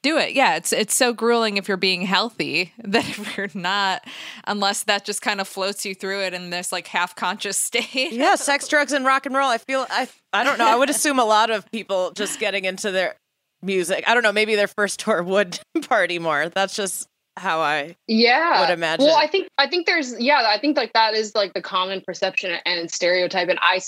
do it? Yeah, it's so grueling if you're being healthy, that if you're not, unless that just kind of floats you through it in this like half conscious state. Yeah, sex, drugs, and rock and roll. I feel I don't know. I would assume a lot of people just getting into their music, I don't know, maybe their first tour would party more. That's just how I would imagine. Well, I think there's I think like that is like the common perception and stereotype, and I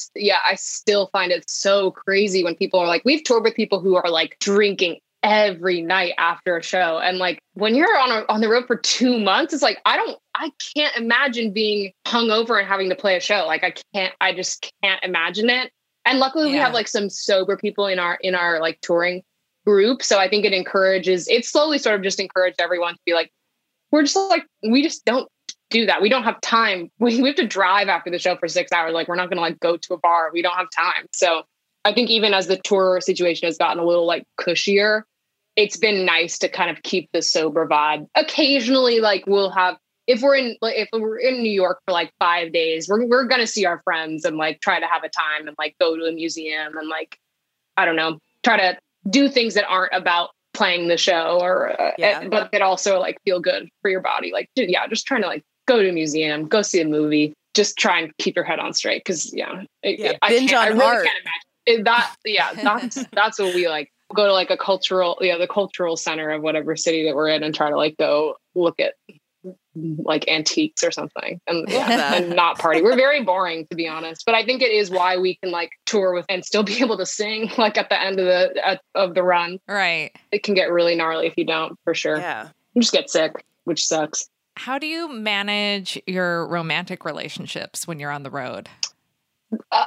still find it so crazy when people are like, we've toured with people who are like drinking every night after a show, and like when you're on the road for 2 months, it's like I can't imagine being hungover and having to play a show. Like I just can't imagine it. And luckily we have like some sober people in our like touring group, so I think it slowly sort of just encouraged everyone to be like, we're just like, we just don't do that. We don't have time. We have to drive after the show for 6 hours. Like we're not gonna like go to a bar. We don't have time. So I think even as the tour situation has gotten a little like cushier, it's been nice to kind of keep the sober vibe. Occasionally, like we'll have, if we're in New York for like 5 days, we're going to see our friends and like try to have a time and like go to a museum and like, I don't know, try to do things that aren't about playing the show, or but it also like feel good for your body. Like, just trying to like go to a museum, go see a movie, just try and keep your head on straight. Cause I really can't imagine that. Yeah. That's what we like go to like the cultural center of whatever city that we're in and try to like go look at like antiques or something and not party. We're very boring, to be honest, but I think it is why we can like tour with and still be able to sing like at the end of the run. Right. It can get really gnarly if you don't, for sure. Yeah. You just get sick, which sucks. How do you manage your romantic relationships when you're on the road?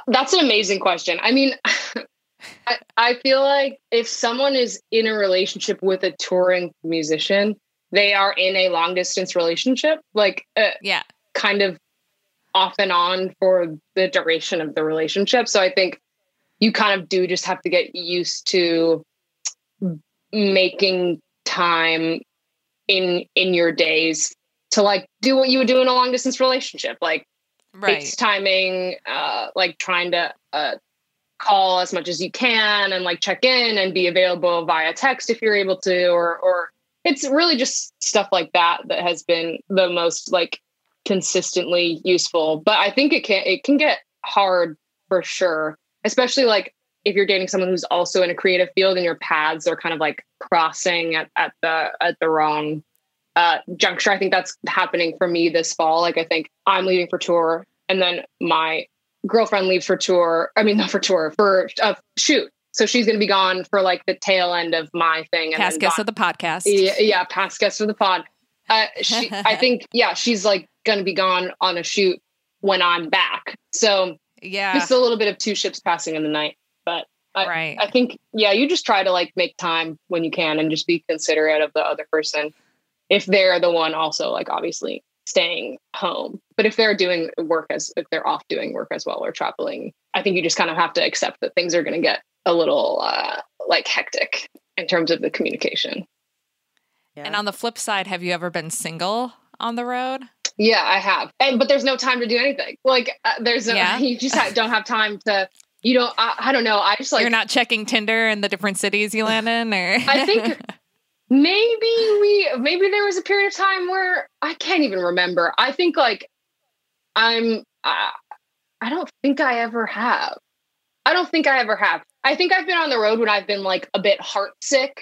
That's an amazing question. I mean, I feel like if someone is in a relationship with a touring musician, they are in a long distance relationship, like kind of off and on for the duration of the relationship. So I think you kind of do just have to get used to making time in your days to like do what you would do in a long distance relationship, like FaceTiming, like trying to call as much as you can and like check in and be available via text if you're able to, or it's really just stuff like that has been the most like consistently useful. But I think it can get hard for sure, especially like if you're dating someone who's also in a creative field and your paths are kind of like crossing at the wrong juncture. I think that's happening for me this fall. Like I think I'm leaving for tour and then my girlfriend leaves for tour. I mean, not for tour, for a shoot. So she's going to be gone for like the tail end of my thing. And past guest of the podcast. Yeah. Past guest of the pod. She's like going to be gone on a shoot when I'm back. So yeah, just a little bit of two ships passing in the night, but I think, you just try to like make time when you can and just be considerate of the other person. If they're the one also like obviously staying home, but if they're doing work if they're off doing work as well or traveling, I think you just kind of have to accept that things are going to get a little like hectic in terms of the communication. Yeah. And on the flip side, have you ever been single on the road? Yeah, I have. But there's no time to do anything. Like you just don't have time to, you know, I don't know. I just like, you're not checking Tinder in the different cities you land in, or I think maybe there was a period of time where I can't even remember. I think like I don't think I ever have. I think I've been on the road when I've been like a bit heartsick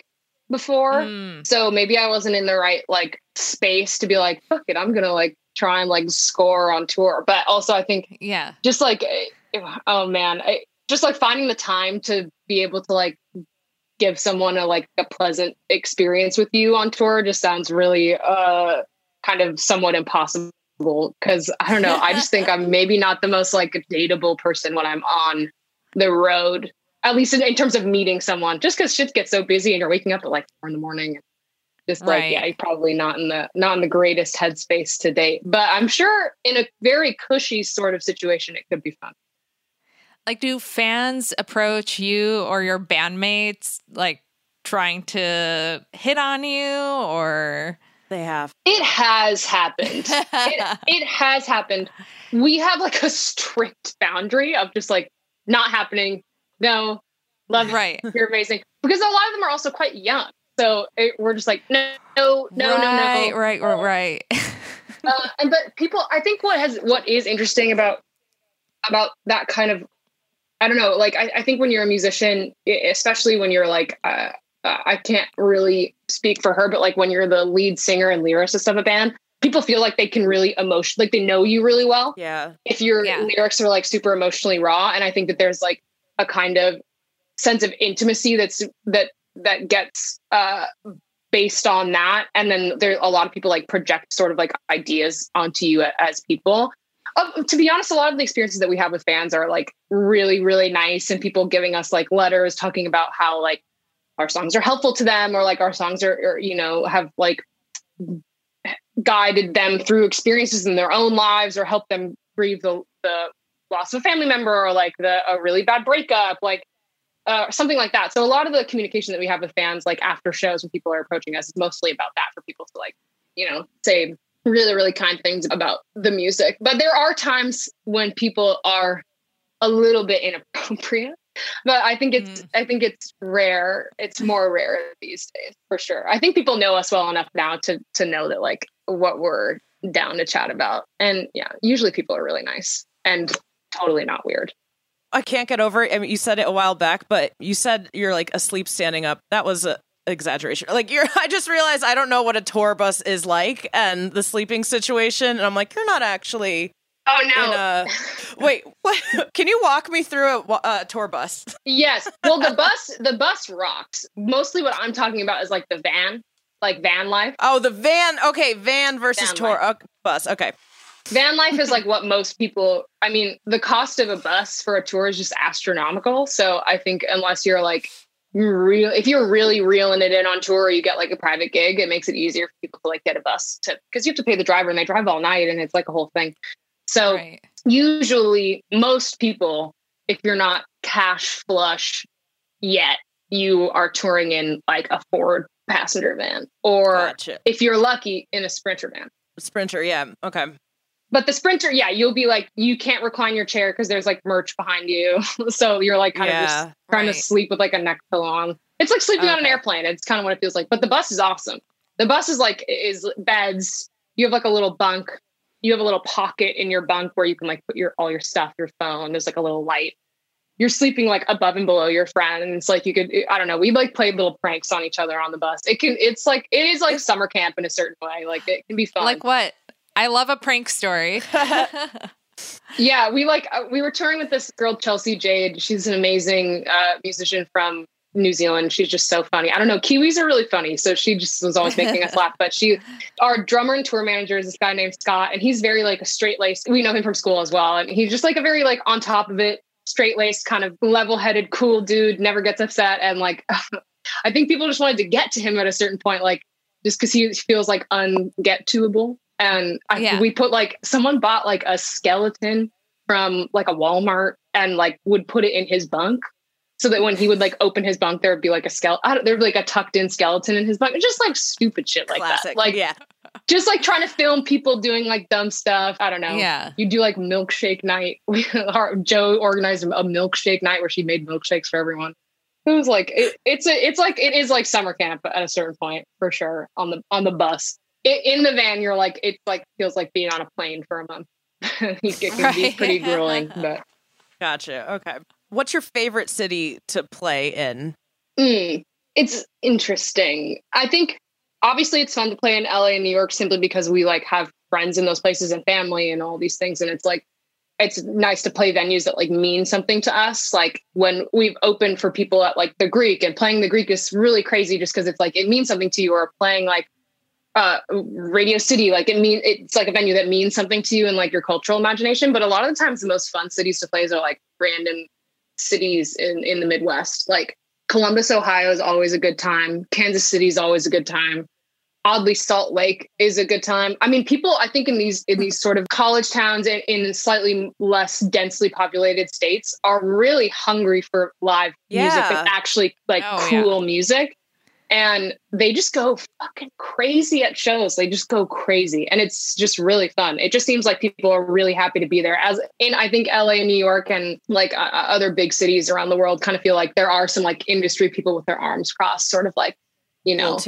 before. So maybe I wasn't in the right like space to be like, fuck it, I'm going to like try and like score on tour. But also I think, just like, oh man, just like finding the time to be able to like give someone a pleasant experience with you on tour just sounds really kind of somewhat impossible. Because I don't know, I just think I'm maybe not the most like dateable person when I'm on the road, at least in terms of meeting someone, just because shit gets so busy and you're waking up at like 4 a.m. Just you're probably not in the greatest headspace to date, but I'm sure in a very cushy sort of situation, it could be fun. Like, do fans approach you or your bandmates, like trying to hit on you, or they have? It has happened. It has happened. We have like a strict boundary of just like, not happening. No, love it. You're amazing. Because a lot of them are also quite young. So we're just like, no. Right. But people, I think what is interesting about that kind of, I don't know, like, I think when you're a musician, especially when you're like, I can't really speak for her, but like when you're the lead singer and lyricist of a band, people feel like they can really like they know you really well. Yeah. If your lyrics are like super emotionally raw. And I think that there's like a kind of sense of intimacy that gets based on that. And then there a lot of people like project sort of like ideas onto you as people. To be honest, a lot of the experiences that we have with fans are like really, really nice. And people giving us like letters talking about how like our songs are helpful to them, or like our songs are you know, have like guided them through experiences in their own lives, or helped them grieve the loss of a family member, or like a really bad breakup, like something like that. So a lot of the communication that we have with fans, like after shows when people are approaching us, is mostly about that, for people to like, you know, say really, really kind things about the music. But there are times when people are a little bit inappropriate But I think it's rare. It's more rare these days for sure. I think people know us well enough now to know that like what we're down to chat about. And yeah, usually people are really nice and totally not weird. I can't get over it. I mean, you said it a while back, but you said you're like asleep standing up. That was an exaggeration. Like I just realized I don't know what a tour bus is like and the sleeping situation. And I'm like, you're not actually. Oh no! Wait, what? Can you walk me through a tour bus? Yes. Well, the bus rocks. Mostly, what I'm talking about is like the van, like van life. Oh, the van. Okay, van versus van tour bus. Okay. Van life is like what most people, I mean, the cost of a bus for a tour is just astronomical. So I think unless you're like real, if you're really reeling it in on tour, you get like a private gig, it makes it easier for people to like get a bus because you have to pay the driver and they drive all night and it's like a whole thing. So right. Usually most people, if you're not cash flush yet, you are touring in like a Ford passenger van or gotcha. If you're lucky in a Sprinter van. Sprinter. Yeah. Okay. But the Sprinter, yeah, you'll be like, you can't recline your chair because there's like merch behind you. So you're like kind of just trying to sleep with like a neck pillow on. It's like sleeping on an airplane. It's kind of what it feels like. But the bus is awesome. The bus is like, is beds. You have like a little bunk. You have a little pocket in your bunk where you can like put all your stuff, your phone. There's like a little light. You're sleeping like above and below your friends. Like you could, I don't know. We like played little pranks on each other on the bus. It is like summer camp in a certain way. Like it can be fun. Like what? I love a prank story. Yeah, we were touring with this girl, Chelsea Jade. She's an amazing musician from New Zealand. She's just so funny. I don't know. Kiwis are really funny. So she just was always making us laugh. But our drummer and tour manager is this guy named Scott. And he's very like a straight-laced. We know him from school as well. And he's just like a very like on top of it, straight-laced kind of level-headed, cool dude, never gets upset. And like, I think people just wanted to get to him at a certain point, like just because he feels like unget-to-able. And we put like, someone bought like a skeleton from like a Walmart and like would put it in his bunk so that when he would like open his bunk, there would be like a skeleton, there'd be like a tucked in skeleton in his bunk. Just like stupid shit like classic. That. Like, yeah. Just like trying to film people doing like dumb stuff. I don't know. Yeah. You do like milkshake night. Joe organized a milkshake night where she made milkshakes for everyone. It was like, it is like summer camp at a certain point for sure on the bus. In the van, you're like, it's like, feels like being on a plane for a month. It can be pretty grueling, but. Gotcha. Okay. What's your favorite city to play in? It's interesting. I think obviously it's fun to play in LA and New York simply because we like have friends in those places and family and all these things. And it's like, it's nice to play venues that like mean something to us. Like when we've opened for people at like the Greek, and playing the Greek is really crazy just because it's like, it means something to you, or playing like Radio City, like it's like a venue that means something to you and like your cultural imagination. But a lot of the times the most fun cities to play are like random cities in the Midwest. Like Columbus, Ohio is always a good time. Kansas City is always a good time. Oddly, Salt Lake is a good time. I mean, people, I think in these sort of college towns and in slightly less densely populated states are really hungry for live music and actually like cool music. And they just go fucking crazy at shows. They just go crazy. And it's just really fun. It just seems like people are really happy to be there. As in, I think LA and New York and like other big cities around the world kind of feel like there are some like industry people with their arms crossed, sort of like, you know, a little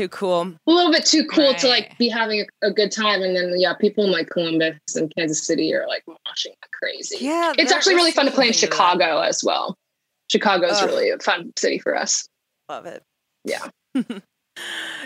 bit too cool to like be having a good time. And then, yeah, people in like Columbus and Kansas City are like moshing like crazy. Yeah, it's actually really fun to play in Chicago as well. Chicago is really a fun city for us. Love it. Yeah.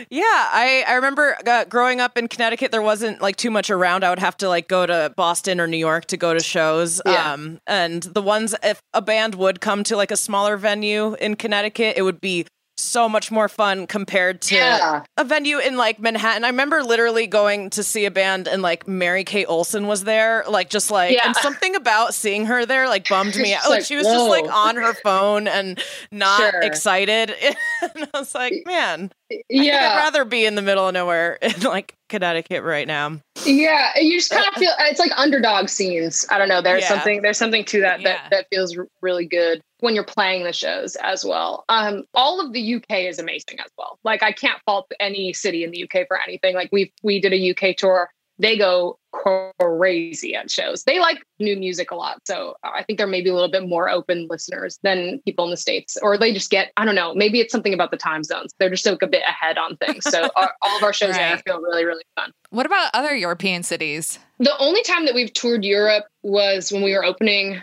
Yeah, I remember growing up in Connecticut, there wasn't like too much around. I would have to like go to Boston or New York to go to shows. Yeah. And the ones, if a band would come to like a smaller venue in Connecticut, it would be so much more fun compared to a venue in like Manhattan. I remember literally going to see a band and like Mary Kay Olsen was there, like just like and something about seeing her there like bummed me out. Like she was just like on her phone and not excited. And I was like, man, I'd rather be in the middle of nowhere in like Connecticut right now. Yeah, you just kind of feel it's like underdog scenes. I don't know. There's something to that feels really good when you're playing the shows as well. All of the UK is amazing as well. Like I can't fault any city in the UK for anything. Like we did a UK tour they go crazy on shows. They like new music a lot. So I think they're maybe a little bit more open listeners than people in the States, or they just get, I don't know, maybe it's something about the time zones. They're just like a bit ahead on things. So all of our shows right. feel really, really fun. What about other European cities? The only time that we've toured Europe was when we were opening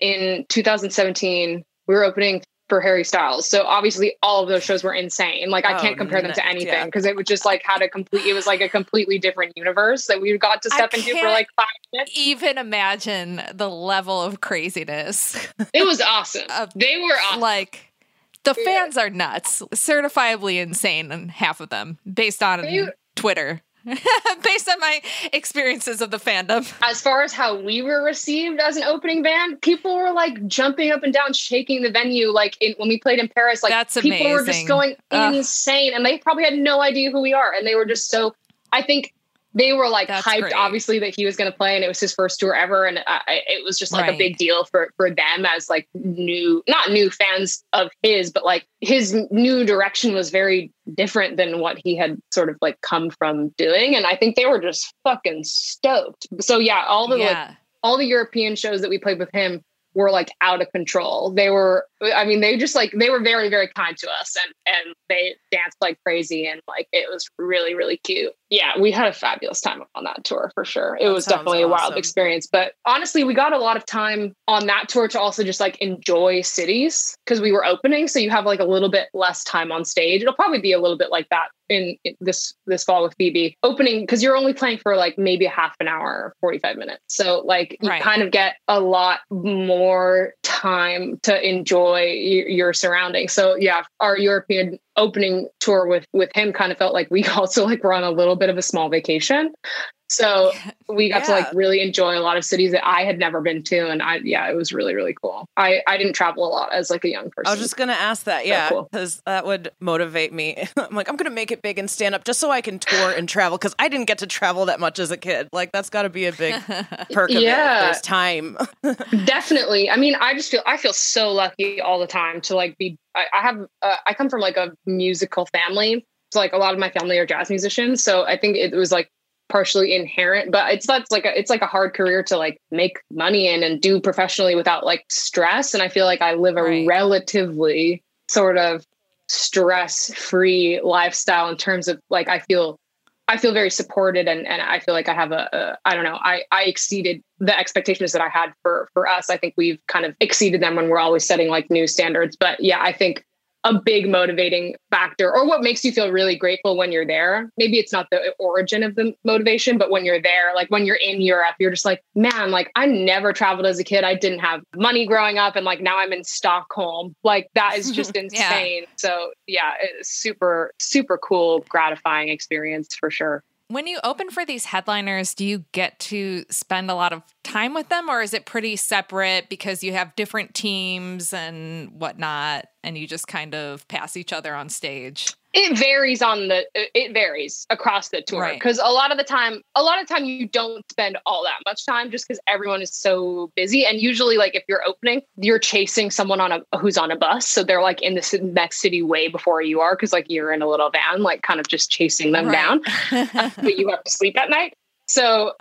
in 2017. We were opening for Harry Styles. So obviously all of those shows were insane. Like I can't compare them to anything because it was just like it was like a completely different universe that we got to step into for like 5 minutes. Even imagine the level of craziness. It was awesome. They were awesome. Like the fans are nuts, certifiably insane. And half of them based on Twitter. Based on my experiences of the fandom. As far as how we were received as an opening band, people were like jumping up and down, shaking the venue. Like when we played in Paris, like that's people amazing. Were just going insane, and they probably had no idea who we are. And they were just so, I think they were like that's hyped, great. Obviously that he was going to play, and it was his first tour ever. And it was just like right. a big deal for them as like not new fans of his, but like his new direction was very different than what he had sort of like come from doing. And I think they were just fucking stoked. So yeah, all the European shows that we played with him were like out of control. They were, I mean, they just like, they were very, very kind to us and they danced like crazy. And like, it was really, really cute. Yeah. We had a fabulous time on that tour for sure. It was definitely awesome. A wild experience, but honestly, we got a lot of time on that tour to also just like enjoy cities because we were opening. So you have like a little bit less time on stage. It'll probably be a little bit like that in this fall with Phoebe opening, because you're only playing for like maybe half an hour, 45 minutes. So like you right. kind of get a lot more time to enjoy your surroundings. So yeah, our European opening tour with him kind of felt like we also like were on a little bit of a small vacation. So we got to like really enjoy a lot of cities that I had never been to. And it was really, really cool. I didn't travel a lot as like a young person. I was just going to ask that. Yeah. Because that would motivate me. I'm like, I'm going to make it big and stand up just so I can tour and travel. Cause I didn't get to travel that much as a kid. Like that's gotta be a big perk of it. There's time. Definitely. I mean, I feel so lucky all the time to like be, I come from like a musical family. So like a lot of my family are jazz musicians. So I think it was like, partially inherent, but it's like a hard career to like make money in and do professionally without like stress. And I feel like I live a right. relatively sort of stress-free lifestyle in terms of like I feel very supported and I feel like I have I exceeded the expectations that I had for us. I think we've kind of exceeded them when we're always setting like new standards. But yeah, I think a big motivating factor, or what makes you feel really grateful when you're there. Maybe it's not the origin of the motivation, but when you're there, like when you're in Europe, you're just like, man, like I never traveled as a kid. I didn't have money growing up. And like, now I'm in Stockholm. Like that is just insane. Yeah. So yeah, it's super, super cool, gratifying experience for sure. When you open for these headliners, do you get to spend a lot of time with them, or is it pretty separate because you have different teams and whatnot, and you just kind of pass each other on stage? It varies across the tour because right. a lot of the time you don't spend all that much time just because everyone is so busy. And usually like if you're opening, you're chasing someone who's on a bus. So they're like in the next city way before you are, because like you're in a little van, like kind of just chasing them right. down, but you have to sleep at night. So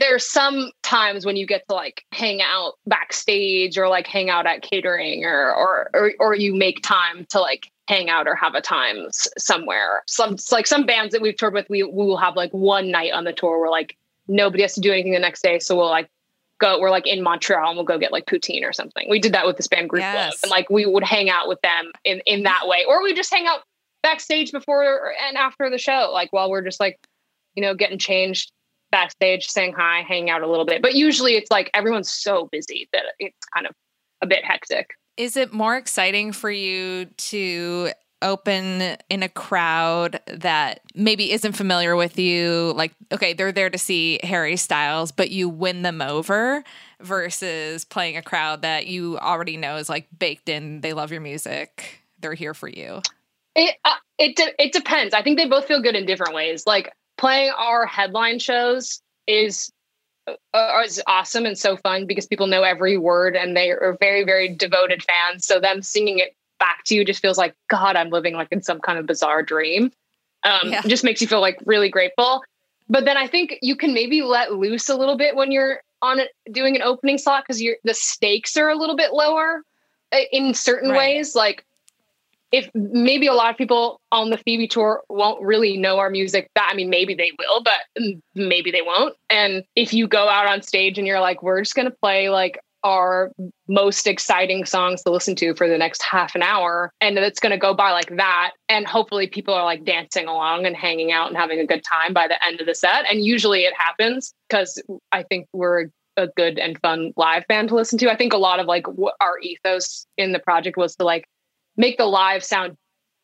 there's some times when you get to like hang out backstage or like hang out at catering or you make time to like hang out or have a time somewhere. Some bands that we've toured with, we will have like one night on the tour where like nobody has to do anything the next day. So we'll like go, we're like in Montreal and we'll go get like poutine or something. We did that with this band Group Love, and like we would hang out with them in that way. Or we just hang out backstage before and after the show, like while we're just like, you know, getting changed backstage, saying hi, hanging out a little bit. But usually it's like everyone's so busy that it's kind of a bit hectic. Is it more exciting for you to open in a crowd that maybe isn't familiar with you? Like, okay, they're there to see Harry Styles, but you win them over versus playing a crowd that you already know is like baked in. They love your music. They're here for you. It depends. I think they both feel good in different ways. Like playing our headline shows is awesome and so fun because people know every word and they are very, very devoted fans. So them singing it back to you just feels like, God, I'm living like in some kind of bizarre dream. It just makes you feel like really grateful. But then I think you can maybe let loose a little bit when you're on doing an opening slot, because the stakes are a little bit lower in certain ways. Like, if maybe a lot of people on the Phoebe tour won't really know our music. I mean, maybe they will, but maybe they won't. And if you go out on stage and you're like, we're just going to play like our most exciting songs to listen to for the next half an hour, and it's going to go by like that, and hopefully people are like dancing along and hanging out and having a good time by the end of the set. And usually it happens, because I think we're a good and fun live band to listen to. I think a lot of like our ethos in the project was to like make the live sound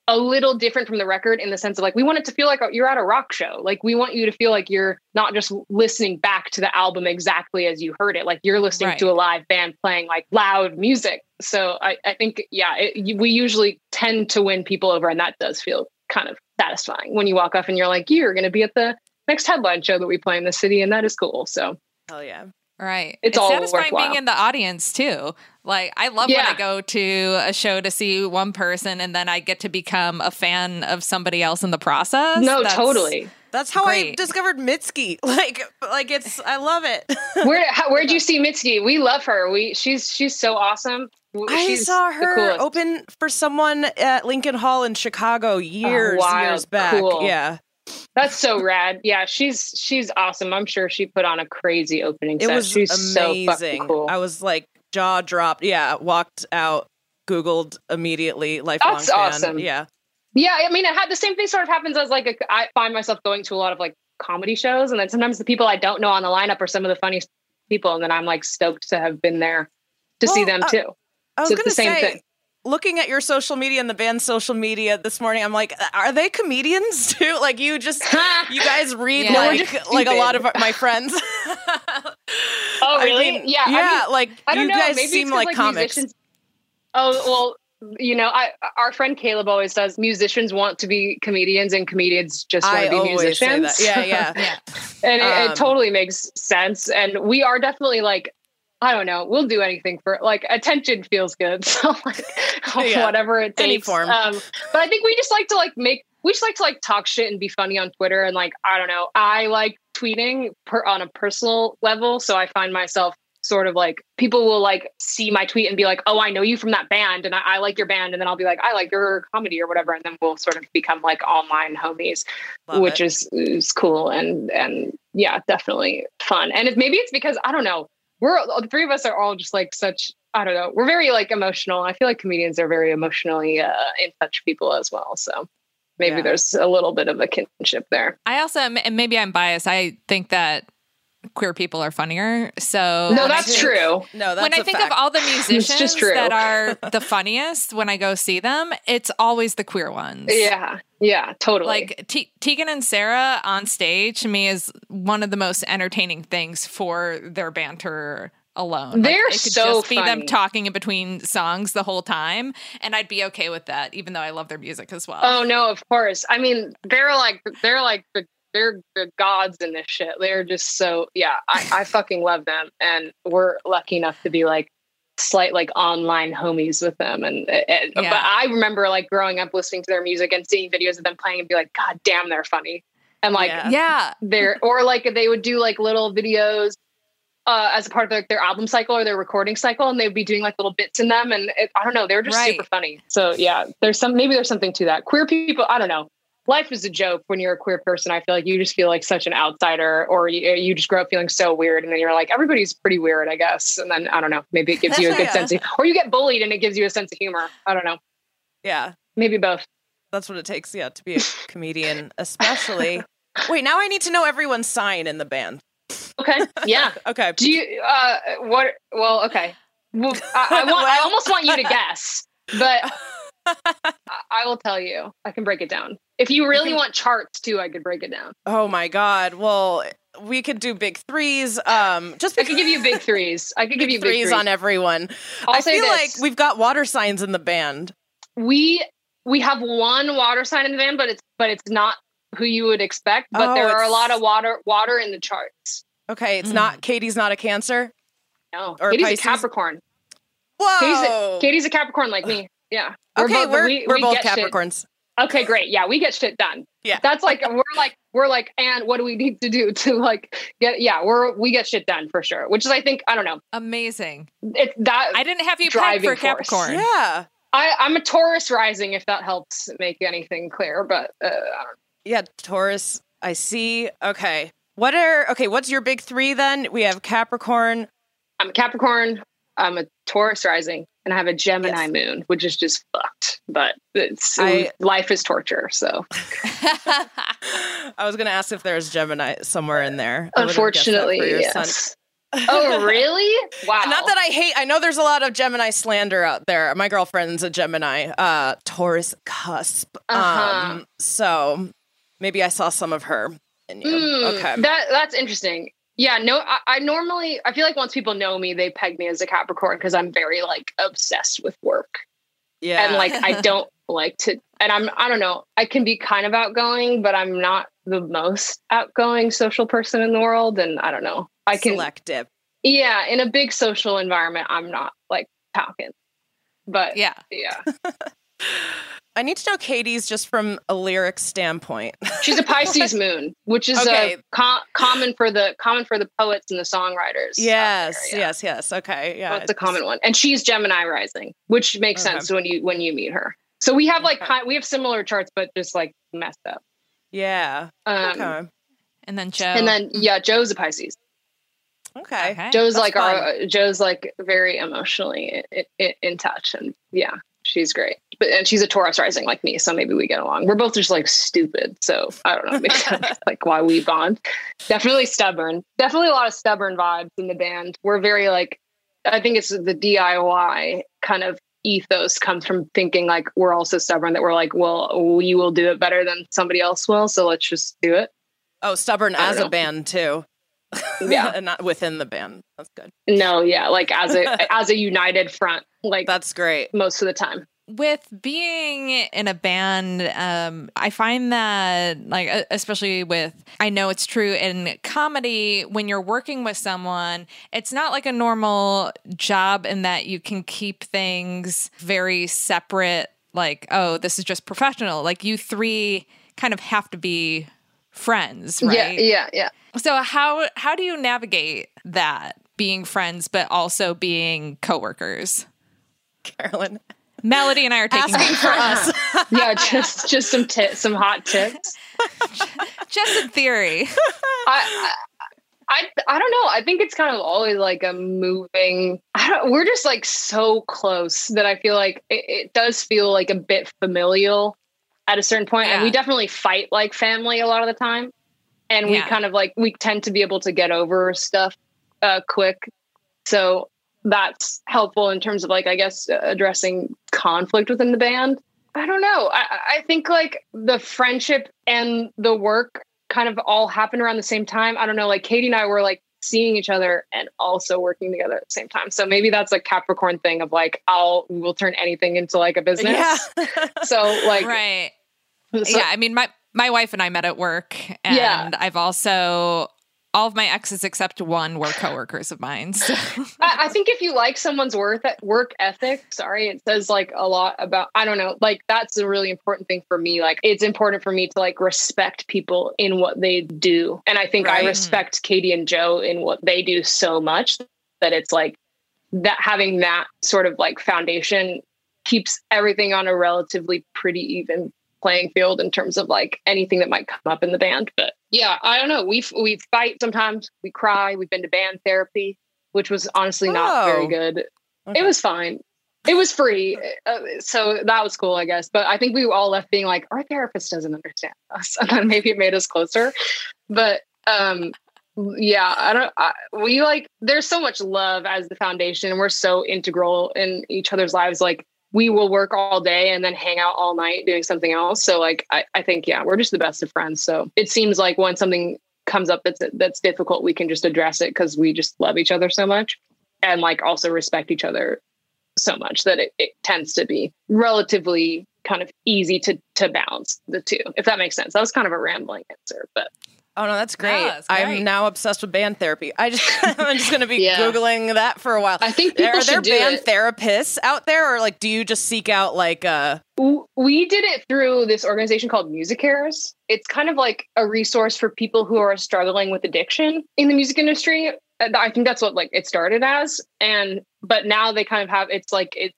a little different from the record, in the sense of like, we want it to feel like you're at a rock show. Like, we want you to feel like you're not just listening back to the album exactly as you heard it. Like, you're listening to a live band playing like loud music. So I think, yeah, we usually tend to win people over, and that does feel kind of satisfying when you walk off and you're like, you're going to be at the next headline show that we play in the city. And that is cool. So hell yeah. Right. It's all satisfying worthwhile. Being in the audience too. Like, I love when I go to a show to see one person and then I get to become a fan of somebody else in the process. No, totally. That's how I discovered Mitski. Like it's, I love it. Where'd you see Mitski? We love her. She's so awesome. I saw her open for someone at Lincoln Hall in Chicago years back. Cool. Yeah. That's so rad. Yeah, she's awesome. I'm sure she put on a crazy opening set. It was amazing. So fucking cool. I was like, jaw dropped. Yeah, walked out, Googled immediately. Lifelong fan. Awesome. Yeah. Yeah, I mean, it had the same thing sort of happens as like, I find myself going to a lot of like comedy shows, and then sometimes the people I don't know on the lineup are some of the funniest people, and then I'm like stoked to have been there to see them too. I was going to say, thing. Looking at your social media and the band's social media this morning, I'm like, are they comedians too? Like, you guys read like a lot of my friends. Oh, really? I mean, yeah. Yeah. I mean, like, I don't know. Guys maybe seem like comics. Musicians. Oh, well, you know, our friend Caleb always says musicians want to be comedians and comedians just want to be musicians. Say that. Yeah. And it totally makes sense. And we are definitely like, I don't know. We'll do anything for like attention feels good. So like whatever it takes. Any form. But I think we just like to like talk shit and be funny on Twitter. And like, I don't know, I like tweeting on a personal level. So I find myself sort of like, people will like see my tweet and be like, oh, I know you from that band. And I like your band. And then I'll be like, I like your comedy or whatever. And then we'll sort of become like online homies. Love which it. Is cool. And yeah, definitely fun. And maybe it's because, I don't know, the three of us are all just like such, I don't know, we're very like emotional. I feel like comedians are very emotionally in touch people as well. So maybe there's a little bit of a kinship there. I also, and maybe I'm biased, I think that queer people are funnier. So no, that's true. No, that's when I think of all the musicians that are the funniest when I go see them, it's always the queer ones. Yeah. Yeah, totally. Like Tegan and Sarah on stage to me is one of the most entertaining things for their banter alone. They're like, it could so just be funny. Them talking in between songs the whole time, and I'd be okay with that, even though I love their music as well. Oh no, of course. I mean, they're the gods in this shit. They're just so I fucking love them, and we're lucky enough to be like slight like online homies with them and but I remember like growing up listening to their music and seeing videos of them playing and be like, god damn, they're funny. And like they're, or like they would do like little videos as a part of like their album cycle or their recording cycle, and they'd be doing like little bits in them, and I don't know, they're just super funny. So yeah, there's something to that. Queer people, I don't know, life is a joke when you're a queer person. I feel like you just feel like such an outsider, or you just grow up feeling so weird, and then you're like, everybody's pretty weird, I guess. And then I don't know, maybe it gives you a good sense of, or you get bullied and it gives you a sense of humor. I don't know. Yeah, maybe both. That's what it takes. Yeah, to be a comedian, especially. Wait, now I need to know everyone's sign in the band. Okay. Yeah. Okay. Do you? What? Well, okay. Well, I almost want you to guess, but I will tell you. I can break it down. If you really want charts too, I could break it down. Oh my God. Well, we could do big threes. I could give you big threes. I could give you big threes on everyone. I feel like we've got water signs in the band. We have one water sign in the band, but it's not who you would expect, but there are a lot of water in the charts. Okay. It's not, Katie's not a Cancer. No. Or Katie's Pisces? A Capricorn. Whoa. Katie's a Capricorn like me. Yeah. Okay. We're both Capricorns. Shit. okay, great. Yeah, we get shit done. Yeah. That's like, we're like, and what do we need to do to like get, yeah, we get shit done for sure. Which is, I think, I don't know. Amazing. It's that. I didn't have you pegged for Capricorn. Yeah. I'm a Taurus rising, if that helps make anything clear, but I don't know. Yeah, Taurus. I see. Okay. What's your big three then? We have Capricorn. I'm a Capricorn. I'm a Taurus rising. And I have a Gemini moon, which is just fucked. But life is torture, so. I was going to ask if there's Gemini somewhere in there. Unfortunately, yes. Oh, really? Wow. Not that I know there's a lot of Gemini slander out there. My girlfriend's a Gemini, Taurus cusp. Uh-huh. So maybe I saw some of her in you. Okay. That's interesting. Yeah, no, I feel like once people know me, they peg me as a Capricorn because I'm very like obsessed with work. Yeah. And like, I don't like to, and I don't know, I can be kind of outgoing, but I'm not the most outgoing social person in the world. And I don't know. Selective. Yeah. In a big social environment, I'm not like talking, but yeah. I need to know Katie's just from a lyric standpoint. She's a Pisces moon, which is common for the poets and the songwriters. Yes, there, yes. Okay, yeah, that's a common one. And she's Gemini rising, which makes sense when you meet her. So we have we have similar charts, but just like messed up. Yeah. Okay. And then Joe. And then Joe's a Pisces. Okay. Joe's Joe's like very emotionally in touch, and yeah. She's great. And she's a Taurus rising like me, so maybe we get along. We're both just like stupid, so I don't know. Maybe that's like why we bond. Definitely stubborn. Definitely a lot of stubborn vibes in the band. We're very like, I think it's the DIY kind of ethos comes from thinking like we're all so stubborn that we're like, well, you will do it better than somebody else will, so let's just do it. Oh, stubborn as a band too. Yeah. And not within the band. That's good. No, yeah. Like as a united front. Like that's great. Most of the time. With being in a band, I find that like, especially I know it's true in comedy, when you're working with someone, it's not like a normal job in that you can keep things very separate. Like, oh, this is just professional. Like you three kind of have to be friends, right? Yeah. So how do you navigate that, being friends but also being coworkers? Carolyn, Melody, and I are taking asking for us. Yeah, just some hot tips. Just in theory. I don't know. I think it's kind of always like a moving. We're just like so close that I feel like it does feel like a bit familial at a certain point. Yeah. And we definitely fight like family a lot of the time. And we kind of like, we tend to be able to get over stuff quick. So that's helpful in terms of like, I guess, addressing conflict within the band. I don't know. I think like the friendship and the work kind of all happened around the same time. I don't know. Like Katie and I were like seeing each other and also working together at the same time. So maybe that's like Capricorn thing of like, we'll turn anything into like a business. Yeah. So like, right. So, yeah. I mean, my wife and I met at work, and I've also, all of my exes except one were coworkers of mine. So. I think if you like someone's work ethic, it says like a lot about, I don't know, like that's a really important thing for me. Like it's important for me to like respect people in what they do. And I think I respect Katie and Joe in what they do so much that it's like that having that sort of like foundation keeps everything on a relatively pretty even playing field in terms of like anything that might come up in the band. But yeah, I don't know. We fight sometimes. We cry. We've been to band therapy, which was honestly not very good. Okay. It was fine. It was free. So that was cool, I guess. But I think we all left being like, our therapist doesn't understand us. And then maybe it made us closer. But we like, there's so much love as the foundation, and we're so integral in each other's lives. Like, we will work all day and then hang out all night doing something else. So like, I think, we're just the best of friends. So it seems like when something comes up that's difficult, we can just address it because we just love each other so much and like also respect each other so much that it tends to be relatively kind of easy to balance the two, if that makes sense. That was kind of a rambling answer, but Oh, no, that's great. Yeah, that's great. I'm now obsessed with band therapy. I'm just going to be Googling that for a while. I think people should do it. Are there band therapists out there, or like, do you just seek out like a... We did it through this organization called MusiCares. It's kind of like a resource for people who are struggling with addiction in the music industry. I think that's what like it started as. But now they kind of have, it's like, it's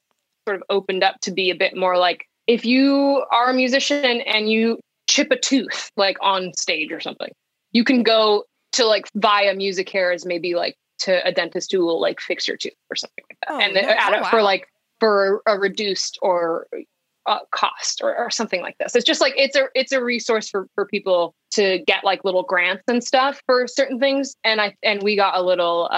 sort of opened up to be a bit more like, if you are a musician and you chip a tooth like on stage or something, you can go to like via MusiCares, maybe like to a dentist who will like fix your tooth or something like that. For a reduced or cost or something like this. It's just like, it's a resource for people to get like little grants and stuff for certain things. And we got a little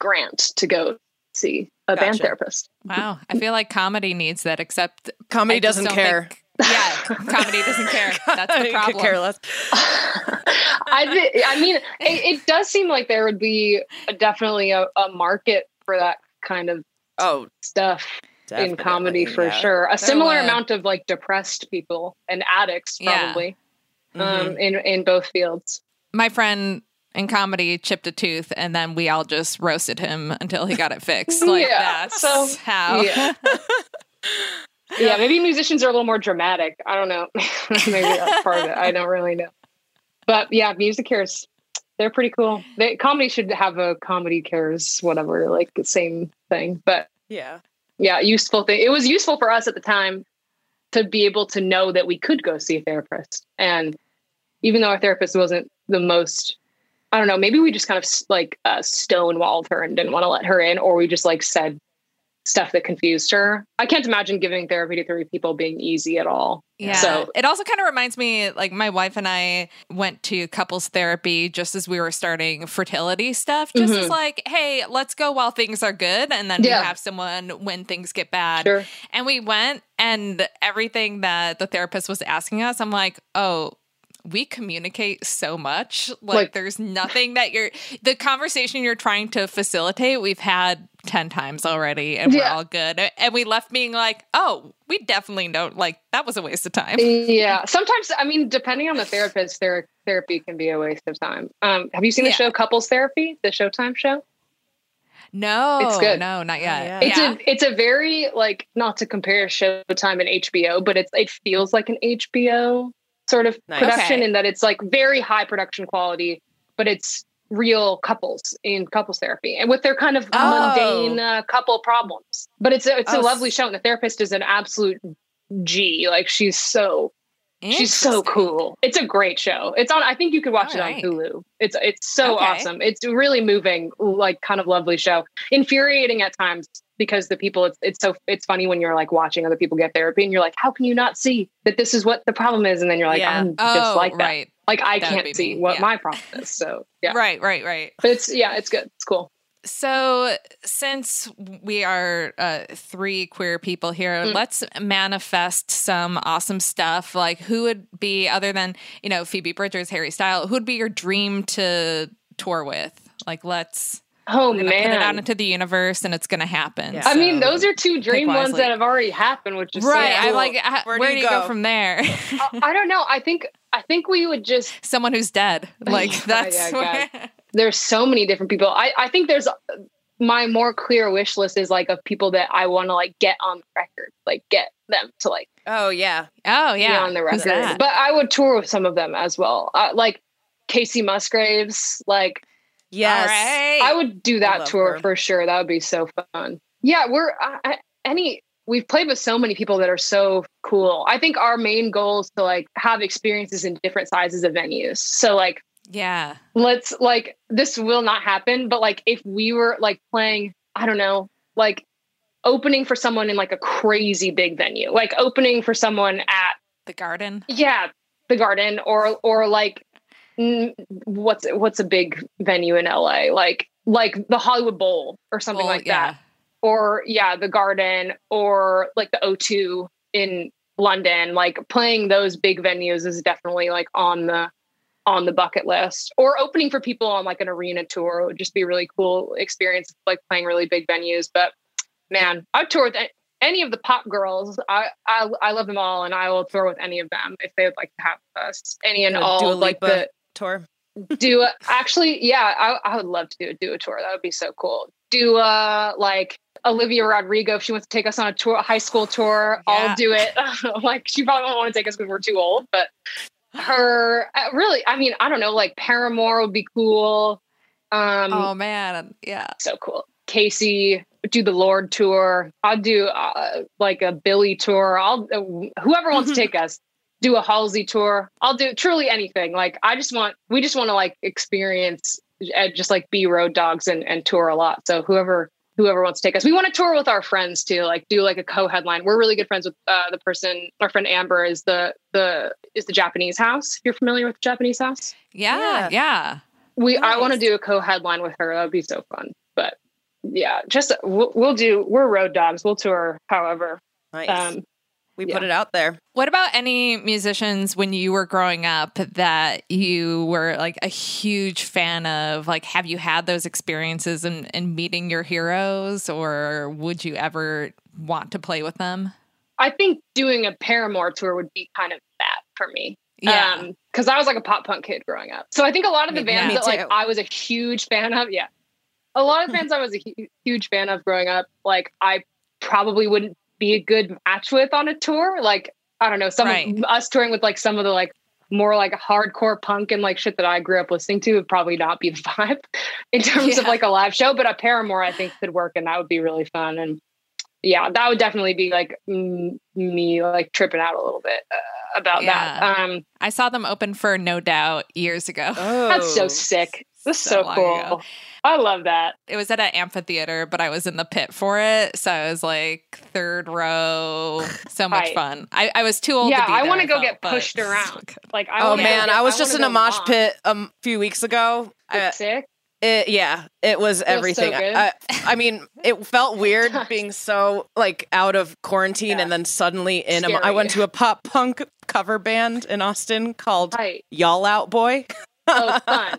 grant to go see a band therapist. Wow. I feel like comedy needs that, except comedy doesn't care. Yeah, comedy doesn't care. That's the problem. Could care less. I mean, it does seem like there would be definitely a market for that kind of stuff in comedy for sure. A similar amount of like depressed people and addicts probably in both fields. My friend in comedy chipped a tooth, and then we all just roasted him until he got it fixed. Like that's how. Yeah. Yeah, maybe musicians are a little more dramatic. I don't know. Maybe that's part of it. I don't really know. But yeah, MusiCares, they're pretty cool. Comedy should have a Comedy Cares, whatever, like the same thing. But yeah, useful thing. It was useful for us at the time to be able to know that we could go see a therapist. And even though our therapist wasn't the most, I don't know, maybe we just kind of like stonewalled her and didn't want to let her in, or we just like said stuff that confused her. I can't imagine giving therapy to three people being easy at all. Yeah. So it also kind of reminds me, like, my wife and I went to couples therapy just as we were starting fertility stuff. Just as like, hey, let's go while things are good, and then we have someone when things get bad. Sure. And we went, and everything that the therapist was asking us, I'm like, oh, we communicate so much. Like there's nothing that the conversation you're trying to facilitate, we've had 10 times already, and we're all good. And we left being like, oh, we definitely don't, like, that was a waste of time. Yeah. Sometimes, I mean, depending on the therapist, therapy can be a waste of time. Have you seen the show Couples Therapy, the Showtime show? No, it's good. No, not yet. Yeah. It's a very, like, not to compare Showtime and HBO, but it feels like an HBO sort of production in that it's like very high production quality, but it's real couples in couples therapy and with their kind of mundane couple problems. But it's a lovely show, and the therapist is an absolute G. Like she's so cool. It's a great show. It's on, I think you could watch it on Hulu. It's so awesome. It's really moving, like, kind of lovely show. Infuriating at times, because the people, it's funny when you're like watching other people get therapy and you're like, how can you not see that this is what the problem is? And then you're like, I'm just like that. Right. Like, I can't see what my problem is. So yeah. Right. But it's good. It's cool. So since we are three queer people here, let's manifest some awesome stuff. Like, who would be, other than, you know, Phoebe Bridgers, Harry Styles, who would be your dream to tour with? Like, let's... Oh, man. Put it out into the universe, and it's going to happen. Yeah. So, I mean, those are two dream ones that have already happened, which is right. So cool. Where do you go from there? I don't know. I think we would just... Someone who's dead. Like, that's... God. There's so many different people. I think there's... My more clear wish list is, like, of people that I want to, like, get on the record. Like, get them to, like... Oh, yeah. Be on the record. But I would tour with some of them as well. Like, Casey Musgraves, like... Yes, right. I would do that tour for sure. That would be so fun. Yeah, we've played with so many people that are so cool. I think our main goal is to, like, have experiences in different sizes of venues. So, like, let's, like, this will not happen, but, like, if we were, like, playing, I don't know, like, opening for someone in, like, a crazy big venue, like opening for someone at the Garden. Yeah, the Garden, or like, what's a big venue in LA, like the Hollywood Bowl or something that, or the Garden, or like the O2 in London. Like, playing those big venues is definitely, like, on the bucket list. Or opening for people on, like, an arena tour would just be a really cool experience, like playing really big venues. But man, I've toured with any of the pop girls. I love them all, and I will tour with any of them if they would like to have us. Any and all Dua like Lipa the tour. Dua, actually, yeah, I would love to do a Dua tour. That would be so cool. Dua, like Olivia Rodrigo, if she wants to take us on a tour, a high school tour, yeah. I'll do it. Like she probably won't want to take us because we're too old, but her really, I mean, I don't know, like Paramore would be cool. Oh man, yeah, so cool. Casey, do the Lord tour. I'll do like a Billy tour. I'll whoever wants to take us, do a Halsey tour. I'll do truly anything. Like we just want to like experience, just like be road dogs and tour a lot. So whoever wants to take us, we want to tour with our friends too. Like do like a co-headline. We're really good friends with the person. Our friend Amber is the Japanese House. You're familiar with the Japanese House? Yeah. I want to do a co-headline with her. That would be so fun. But yeah, just we're road dogs. We'll tour however. Nice. We put it out there. What about any musicians when you were growing up that you were like a huge fan of? Like, have you had those experiences in meeting your heroes, or would you ever want to play with them? I think doing a Paramore tour would be kind of that for me. Yeah. Because I was like a pop punk kid growing up. So I think a lot of the bands that like I was a huge fan of, yeah. A lot of bands I was a huge fan of growing up, like I probably wouldn't be a good match with on a tour. Like, I don't know, us touring with like some of the like more like hardcore punk and like shit that I grew up listening to would probably not be the vibe in terms of like a live show, but a Paramore I think could work and that would be really fun. And yeah, that would definitely be like me like tripping out a little bit about that. I saw them open for No Doubt years ago. Oh, that's so sick. This is so cool. Ago. I love that. It was at an amphitheater, but I was in the pit for it. So I was like third row. So much fun. I was too old to be there. Yeah, I want to go get pushed around. So like, I was just in a mosh pit a few weeks ago. Sick? It was everything. So I mean, it felt weird being so like out of quarantine and then suddenly I went to a pop punk cover band in Austin called Y'all Out Boy. Oh, fun.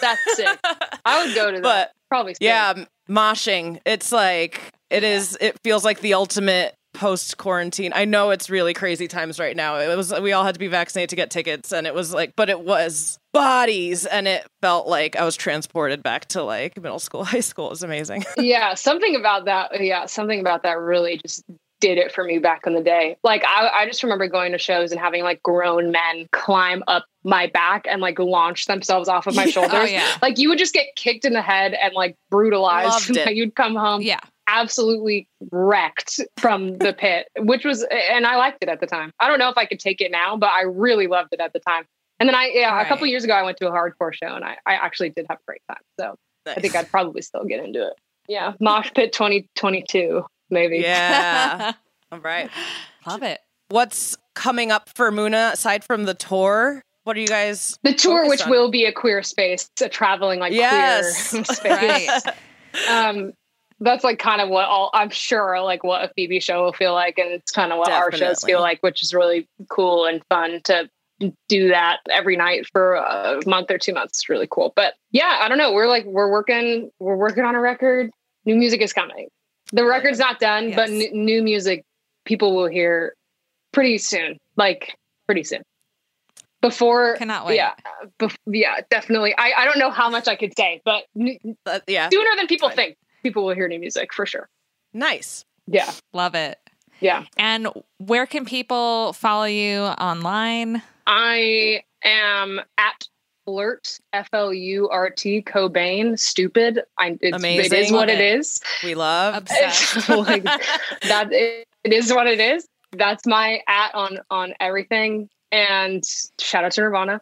That's sick. I would go to that. But, probably scary. Yeah, moshing. It's like, it feels like the ultimate post-quarantine. I know it's really crazy times right now. It was, we all had to be vaccinated to get tickets and it was like, but it was bodies and it felt like I was transported back to like middle school, high school. It was amazing. Yeah. Something about that. Yeah. Something about that really just did it for me back in the day. Like I just remember going to shows and having like grown men climb up my back and like launch themselves off of my shoulders. Oh, yeah. Like you would just get kicked in the head and like brutalized. And, like, you'd come home absolutely wrecked from the pit, and I liked it at the time. I don't know if I could take it now, but I really loved it at the time. And then a couple years ago, I went to a hardcore show and I actually did have a great time. So nice. I think I'd probably still get into it. Yeah. Mosh Pit 2022. Maybe. Yeah. All right. Love it. What's coming up for MUNA aside from the tour? What are you guys? The tour, which will be a queer space, a traveling like queer space. Right. That's like kind of what I'm sure like what a Phoebe show will feel like, and it's kind of what our shows feel like, which is really cool and fun to do that every night for a month or 2 months. It's really cool. But yeah, I don't know. We're working on a record. New music is coming. The record's not done, but new music people will hear pretty soon. Before, cannot wait. Yeah, definitely. I don't know how much I could say, but sooner than people think, people will hear new music for sure. Nice. Yeah. Love it. Yeah. And where can people follow you online? I am at Flurt, F-L-U-R-T, Cobain, stupid. Amazing. It is what it is. We love. Obsessed. Like, that. It is what it is. That's my at on everything. And shout out to Nirvana.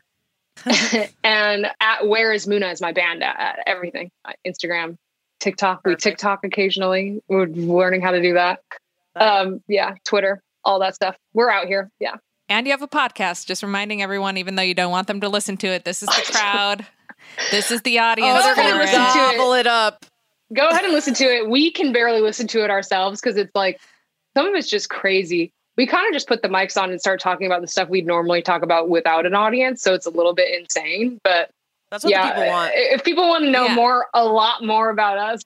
And at Where Is MUNA is my band at everything. Instagram, TikTok. Perfect. We TikTok occasionally. We're learning how to do that. Twitter, all that stuff. We're out here. Yeah. And you have a podcast, just reminding everyone, even though you don't want them to listen to it, this is the crowd. This is the audience. They're going to listen to it. Gobble it up. Go ahead and listen to it. We can barely listen to it ourselves because it's like, some of it's just crazy. We kind of just put the mics on and start talking about the stuff we'd normally talk about without an audience. So it's a little bit insane, but That's what the people want. If people want to know a lot more about us,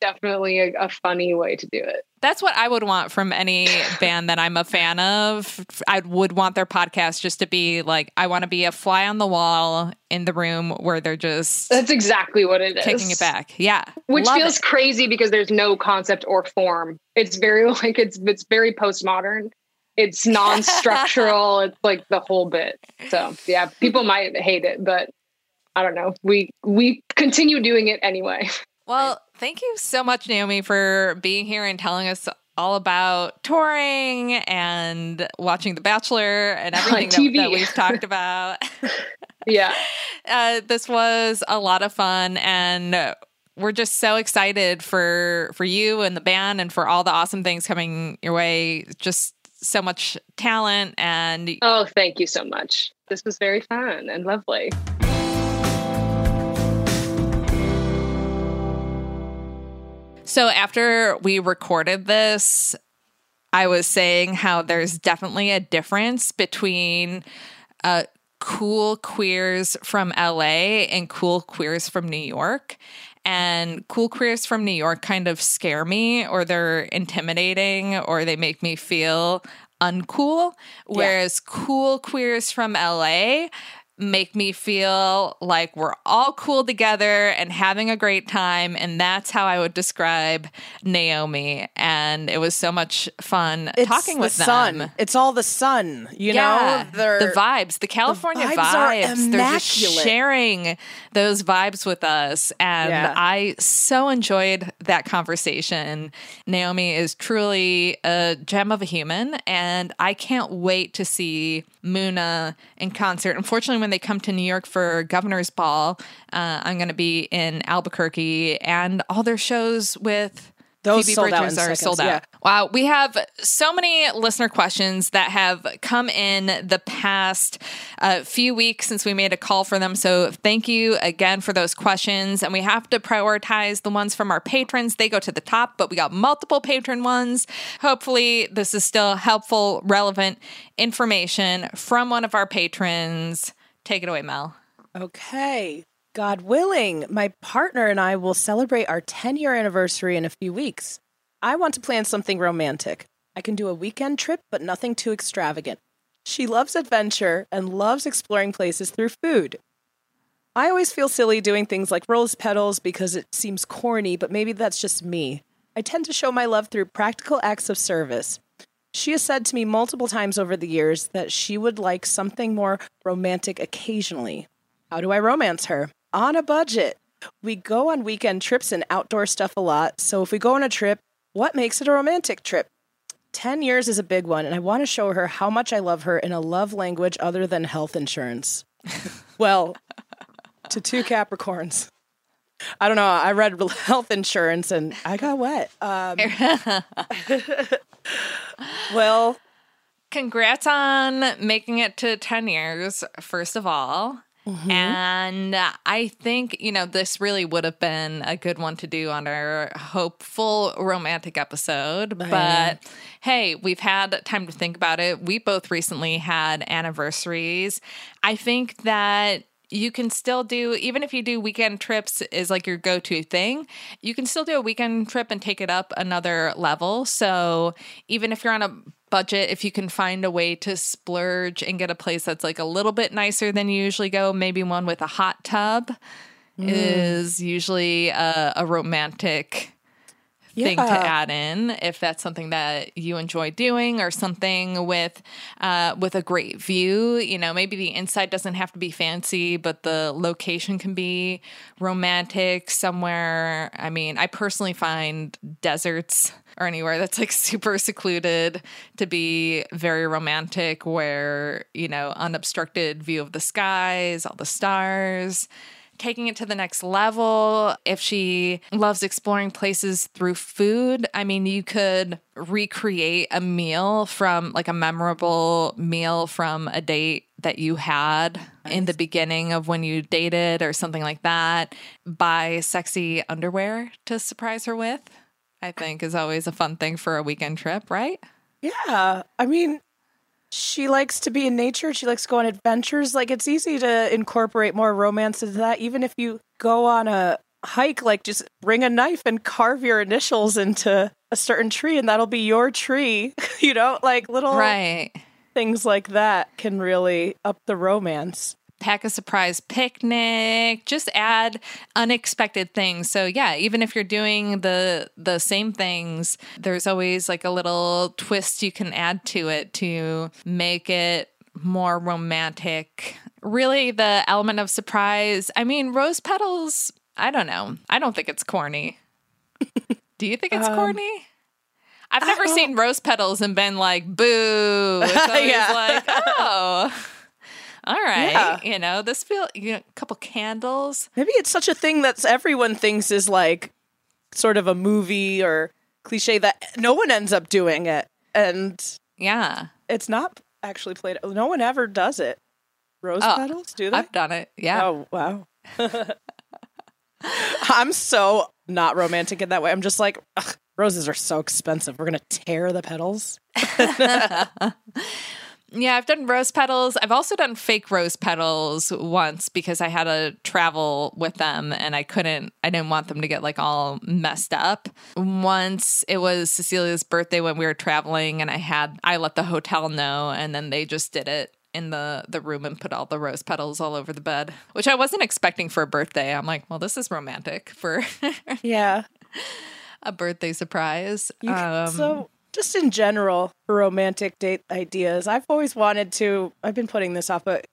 definitely a funny way to do it. That's what I would want from any band that I'm a fan of. I would want their podcast just to be like, I want to be a fly on the wall in the room where they're just... That's exactly what it is. Taking it back. Yeah. Which feels crazy because there's no concept or form. It's very like, it's very postmodern. It's non-structural. It's like the whole bit. So yeah, people might hate it, but I don't know. We continue doing it anyway. Well, thank you so much, Naomi, for being here and telling us all about touring and watching The Bachelor and everything that we've talked about. Yeah. This was a lot of fun, and we're just so excited for you and the band and for all the awesome things coming your way. Just so much talent. And oh, thank you so much. This was very fun and lovely. So after we recorded this, I was saying how there's definitely a difference between cool queers from LA and cool queers from New York. And cool queers from New York kind of scare me, or they're intimidating, or they make me feel uncool. Whereas cool queers from LA make me feel like we're all cool together and having a great time. And that's how I would describe Naomi. And it was so much fun talking with them. It's all the sun, you know? The vibes. The California vibes. They're just sharing those vibes with us. And I so enjoyed that conversation. Naomi is truly a gem of a human. And I can't wait to see MUNA in concert. Unfortunately, when they come to New York for Governor's Ball, I'm going to be in Albuquerque, and all their shows with Phoebe Bridgers are sold out. Yeah. Wow. We have so many listener questions that have come in the past few weeks since we made a call for them. So thank you again for those questions. And we have to prioritize the ones from our patrons. They go to the top, but we got multiple patron ones. Hopefully this is still helpful, relevant information from one of our patrons. Take it away, Mel. Okay. God willing, my partner and I will celebrate our 10-year anniversary in a few weeks. I want to plan something romantic. I can do a weekend trip, but nothing too extravagant. She loves adventure and loves exploring places through food. I always feel silly doing things like rose petals because it seems corny, but maybe that's just me. I tend to show my love through practical acts of service. She has said to me multiple times over the years that she would like something more romantic occasionally. How do I romance her? On a budget. We go on weekend trips and outdoor stuff a lot. So if we go on a trip, what makes it a romantic trip? 10 years is a big one, and I want to show her how much I love her in a love language other than health insurance. Well, to two Capricorns. I don't know. I read health insurance and I got wet. Well, congrats on making it to 10 years, first of all. Mm-hmm. And I think, this really would have been a good one to do on our hopeful romantic episode. Right. But hey, we've had time to think about it. We both recently had anniversaries. I think that you can still do, even if you do weekend trips is like your go-to thing, you can still do a weekend trip and take it up another level. So even if you're on a budget, if you can find a way to splurge and get a place that's like a little bit nicer than you usually go, maybe one with a hot tub is usually a romantic thing to add in, if that's something that you enjoy doing, or something with a great view. Maybe the inside doesn't have to be fancy, but the location can be romantic somewhere. I mean, I personally find deserts or anywhere that's like super secluded to be very romantic, where, unobstructed view of the skies, all the stars, taking it to the next level. If she loves exploring places through food, I mean, you could recreate a meal from like a memorable meal from a date that you had in the beginning of when you dated or something like that. Buy sexy underwear to surprise her with, I think, is always a fun thing for a weekend trip, right? Yeah. I mean, She likes to be in nature. She likes to go on adventures. Like, it's easy to incorporate more romance into that. Even if you go on a hike, like, just bring a knife and carve your initials into a certain tree, and that'll be your tree. You know, like little things like that can really up the romance. Pack a surprise picnic, just add unexpected things. So yeah, even if you're doing the same things, there's always like a little twist you can add to it to make it more romantic. Really, the element of surprise. I mean, rose petals, I don't know. I don't think it's corny. Do you think it's corny? I've never seen rose petals and been like, boo. It's always like, oh. All right, you know, this feel, you know, a couple candles. Maybe it's such a thing that everyone thinks is like sort of a movie or cliche that no one ends up doing it. And yeah, it's not actually played. No one ever does it. Rose petals, do they? I've done it. Yeah. Oh, wow. I'm so not romantic in that way. I'm just like, ugh, roses are so expensive. We're going to tear the petals. Yeah, I've done rose petals. I've also done fake rose petals once because I had to travel with them and I didn't want them to get like all messed up. Once it was Cecilia's birthday when we were traveling and I let the hotel know and then they just did it in the room and put all the rose petals all over the bed, which I wasn't expecting for a birthday. I'm like, well, this is romantic for a birthday surprise. Just in general, romantic date ideas. I've always wanted to, I've been putting this off, but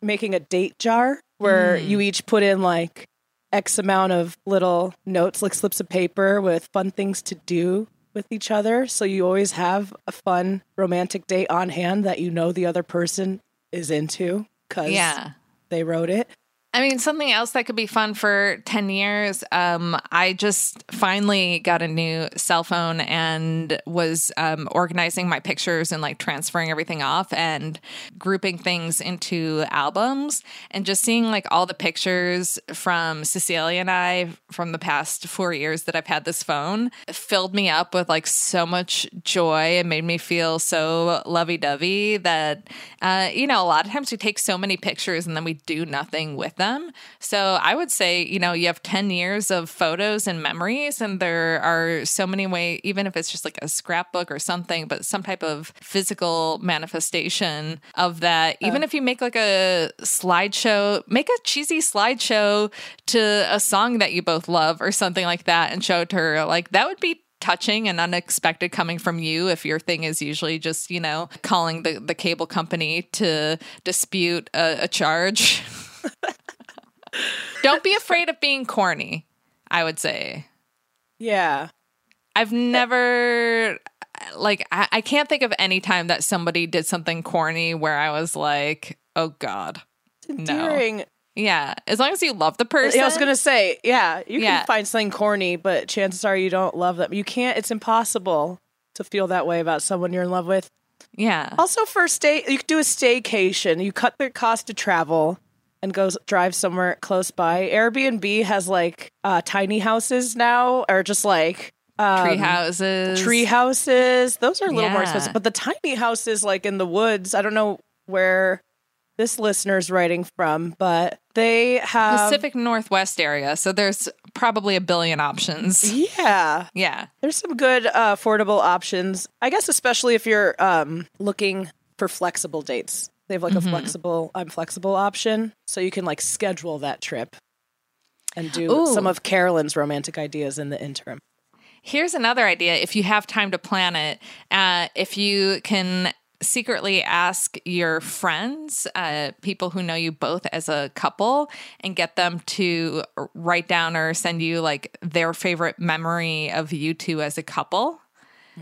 making a date jar where you each put in like X amount of little notes, like slips of paper with fun things to do with each other. So you always have a fun romantic date on hand that you know the other person is into because they wrote it. I mean, something else that could be fun for 10 years. I just finally got a new cell phone and was organizing my pictures and like transferring everything off and grouping things into albums and just seeing like all the pictures from Cecilia and I from the past 4 years that I've had this phone filled me up with like so much joy and made me feel so lovey-dovey that, you know, a lot of times we take so many pictures and then we do nothing with them. So I would say, you know, you have 10 years of photos and memories, and there are so many ways, even if it's just like a scrapbook or something, but some type of physical manifestation of that. Even if you make like a slideshow, make a cheesy slideshow to a song that you both love or something like that and show it to her. Like that would be touching and unexpected coming from you if your thing is usually just, you know, calling the cable company to dispute a charge. Don't be afraid of being corny, I would say. Yeah. I've never, like, I can't think of any time that somebody did something corny where I was like, oh, God. It's endearing. No. Yeah. As long as you love the person. Yeah, I was going to say, you can find something corny, but chances are you don't love them. You can't. It's impossible to feel that way about someone you're in love with. Yeah. Also, first date, you could do a staycation. You cut the cost to travel and go drive somewhere close by. Airbnb has like tiny houses now, or just like tree houses. Tree houses. Those are a little more expensive. But the tiny houses like in the woods, I don't know where this listener's writing from, but they have Pacific Northwest area. So there's probably a billion options. Yeah. Yeah. There's some good affordable options. I guess especially if you're looking for flexible dates. They have like a flexible, I'm flexible option. So you can like schedule that trip and do some of Carolyn's romantic ideas in the interim. Here's another idea. If you have time to plan it, if you can secretly ask your friends, people who know you both as a couple, and get them to write down or send you like their favorite memory of you two as a couple.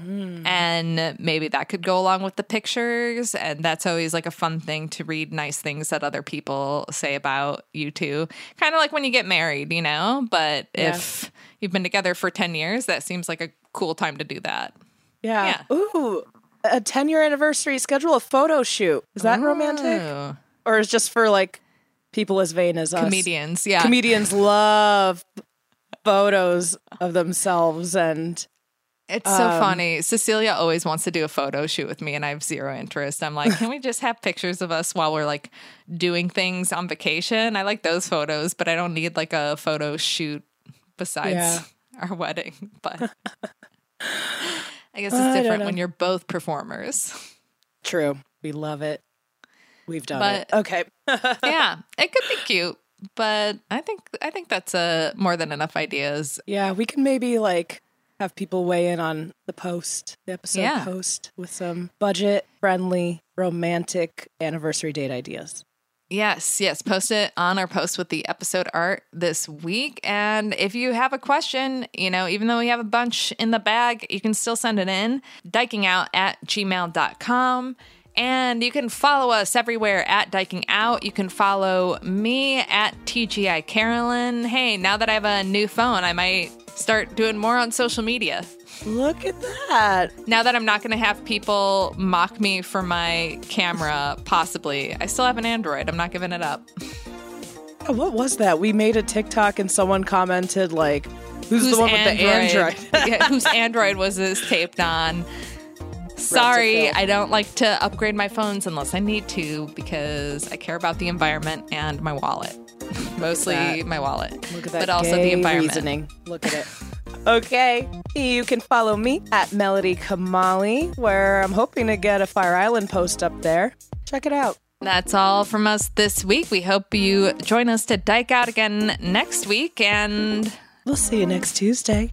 And maybe that could go along with the pictures. And that's always like a fun thing to read nice things that other people say about you two. Kind of like when you get married, you know? But if you've been together for 10 years, that seems like a cool time to do that. Yeah. Ooh, a 10-year anniversary, schedule a photo shoot. Is that romantic? Or is just for like people as vain as us? Comedians, yeah. Comedians love photos of themselves and It's so funny. Cecilia always wants to do a photo shoot with me, and I have zero interest. I'm like, can we just have pictures of us while we're like doing things on vacation? I like those photos, but I don't need like a photo shoot besides our wedding. But I guess it's different when you're both performers. True. We love it. We've done it. Okay. Yeah. It could be cute, but I think that's more than enough ideas. Yeah. We can maybe like have people weigh in on the episode post with some budget-friendly, romantic anniversary date ideas. Yes, yes. Post it on our post with the episode art this week. And if you have a question, you know, even though we have a bunch in the bag, you can still send it in. dykingout@gmail.com. And you can follow us everywhere at Dyking Out. You can follow me at TGI Carolyn. Hey, now that I have a new phone, I might start doing more on social media. Look at that. Now that I'm not going to have people mock me for my camera, possibly. I still have an Android. I'm not giving it up. What was that? We made a TikTok and someone commented, like, who's the one with the Android? Yeah, whose Android was this taped on? Sorry, I don't like to upgrade my phones unless I need to because I care about the environment and my wallet. Mostly my wallet. Look at that. But also the environment. Reasoning. Look at it. Okay. You can follow me at Melody Kamali, where I'm hoping to get a Fire Island post up there. Check it out. That's all from us this week. We hope you join us to Dyke Out again next week, and we'll see you next Tuesday.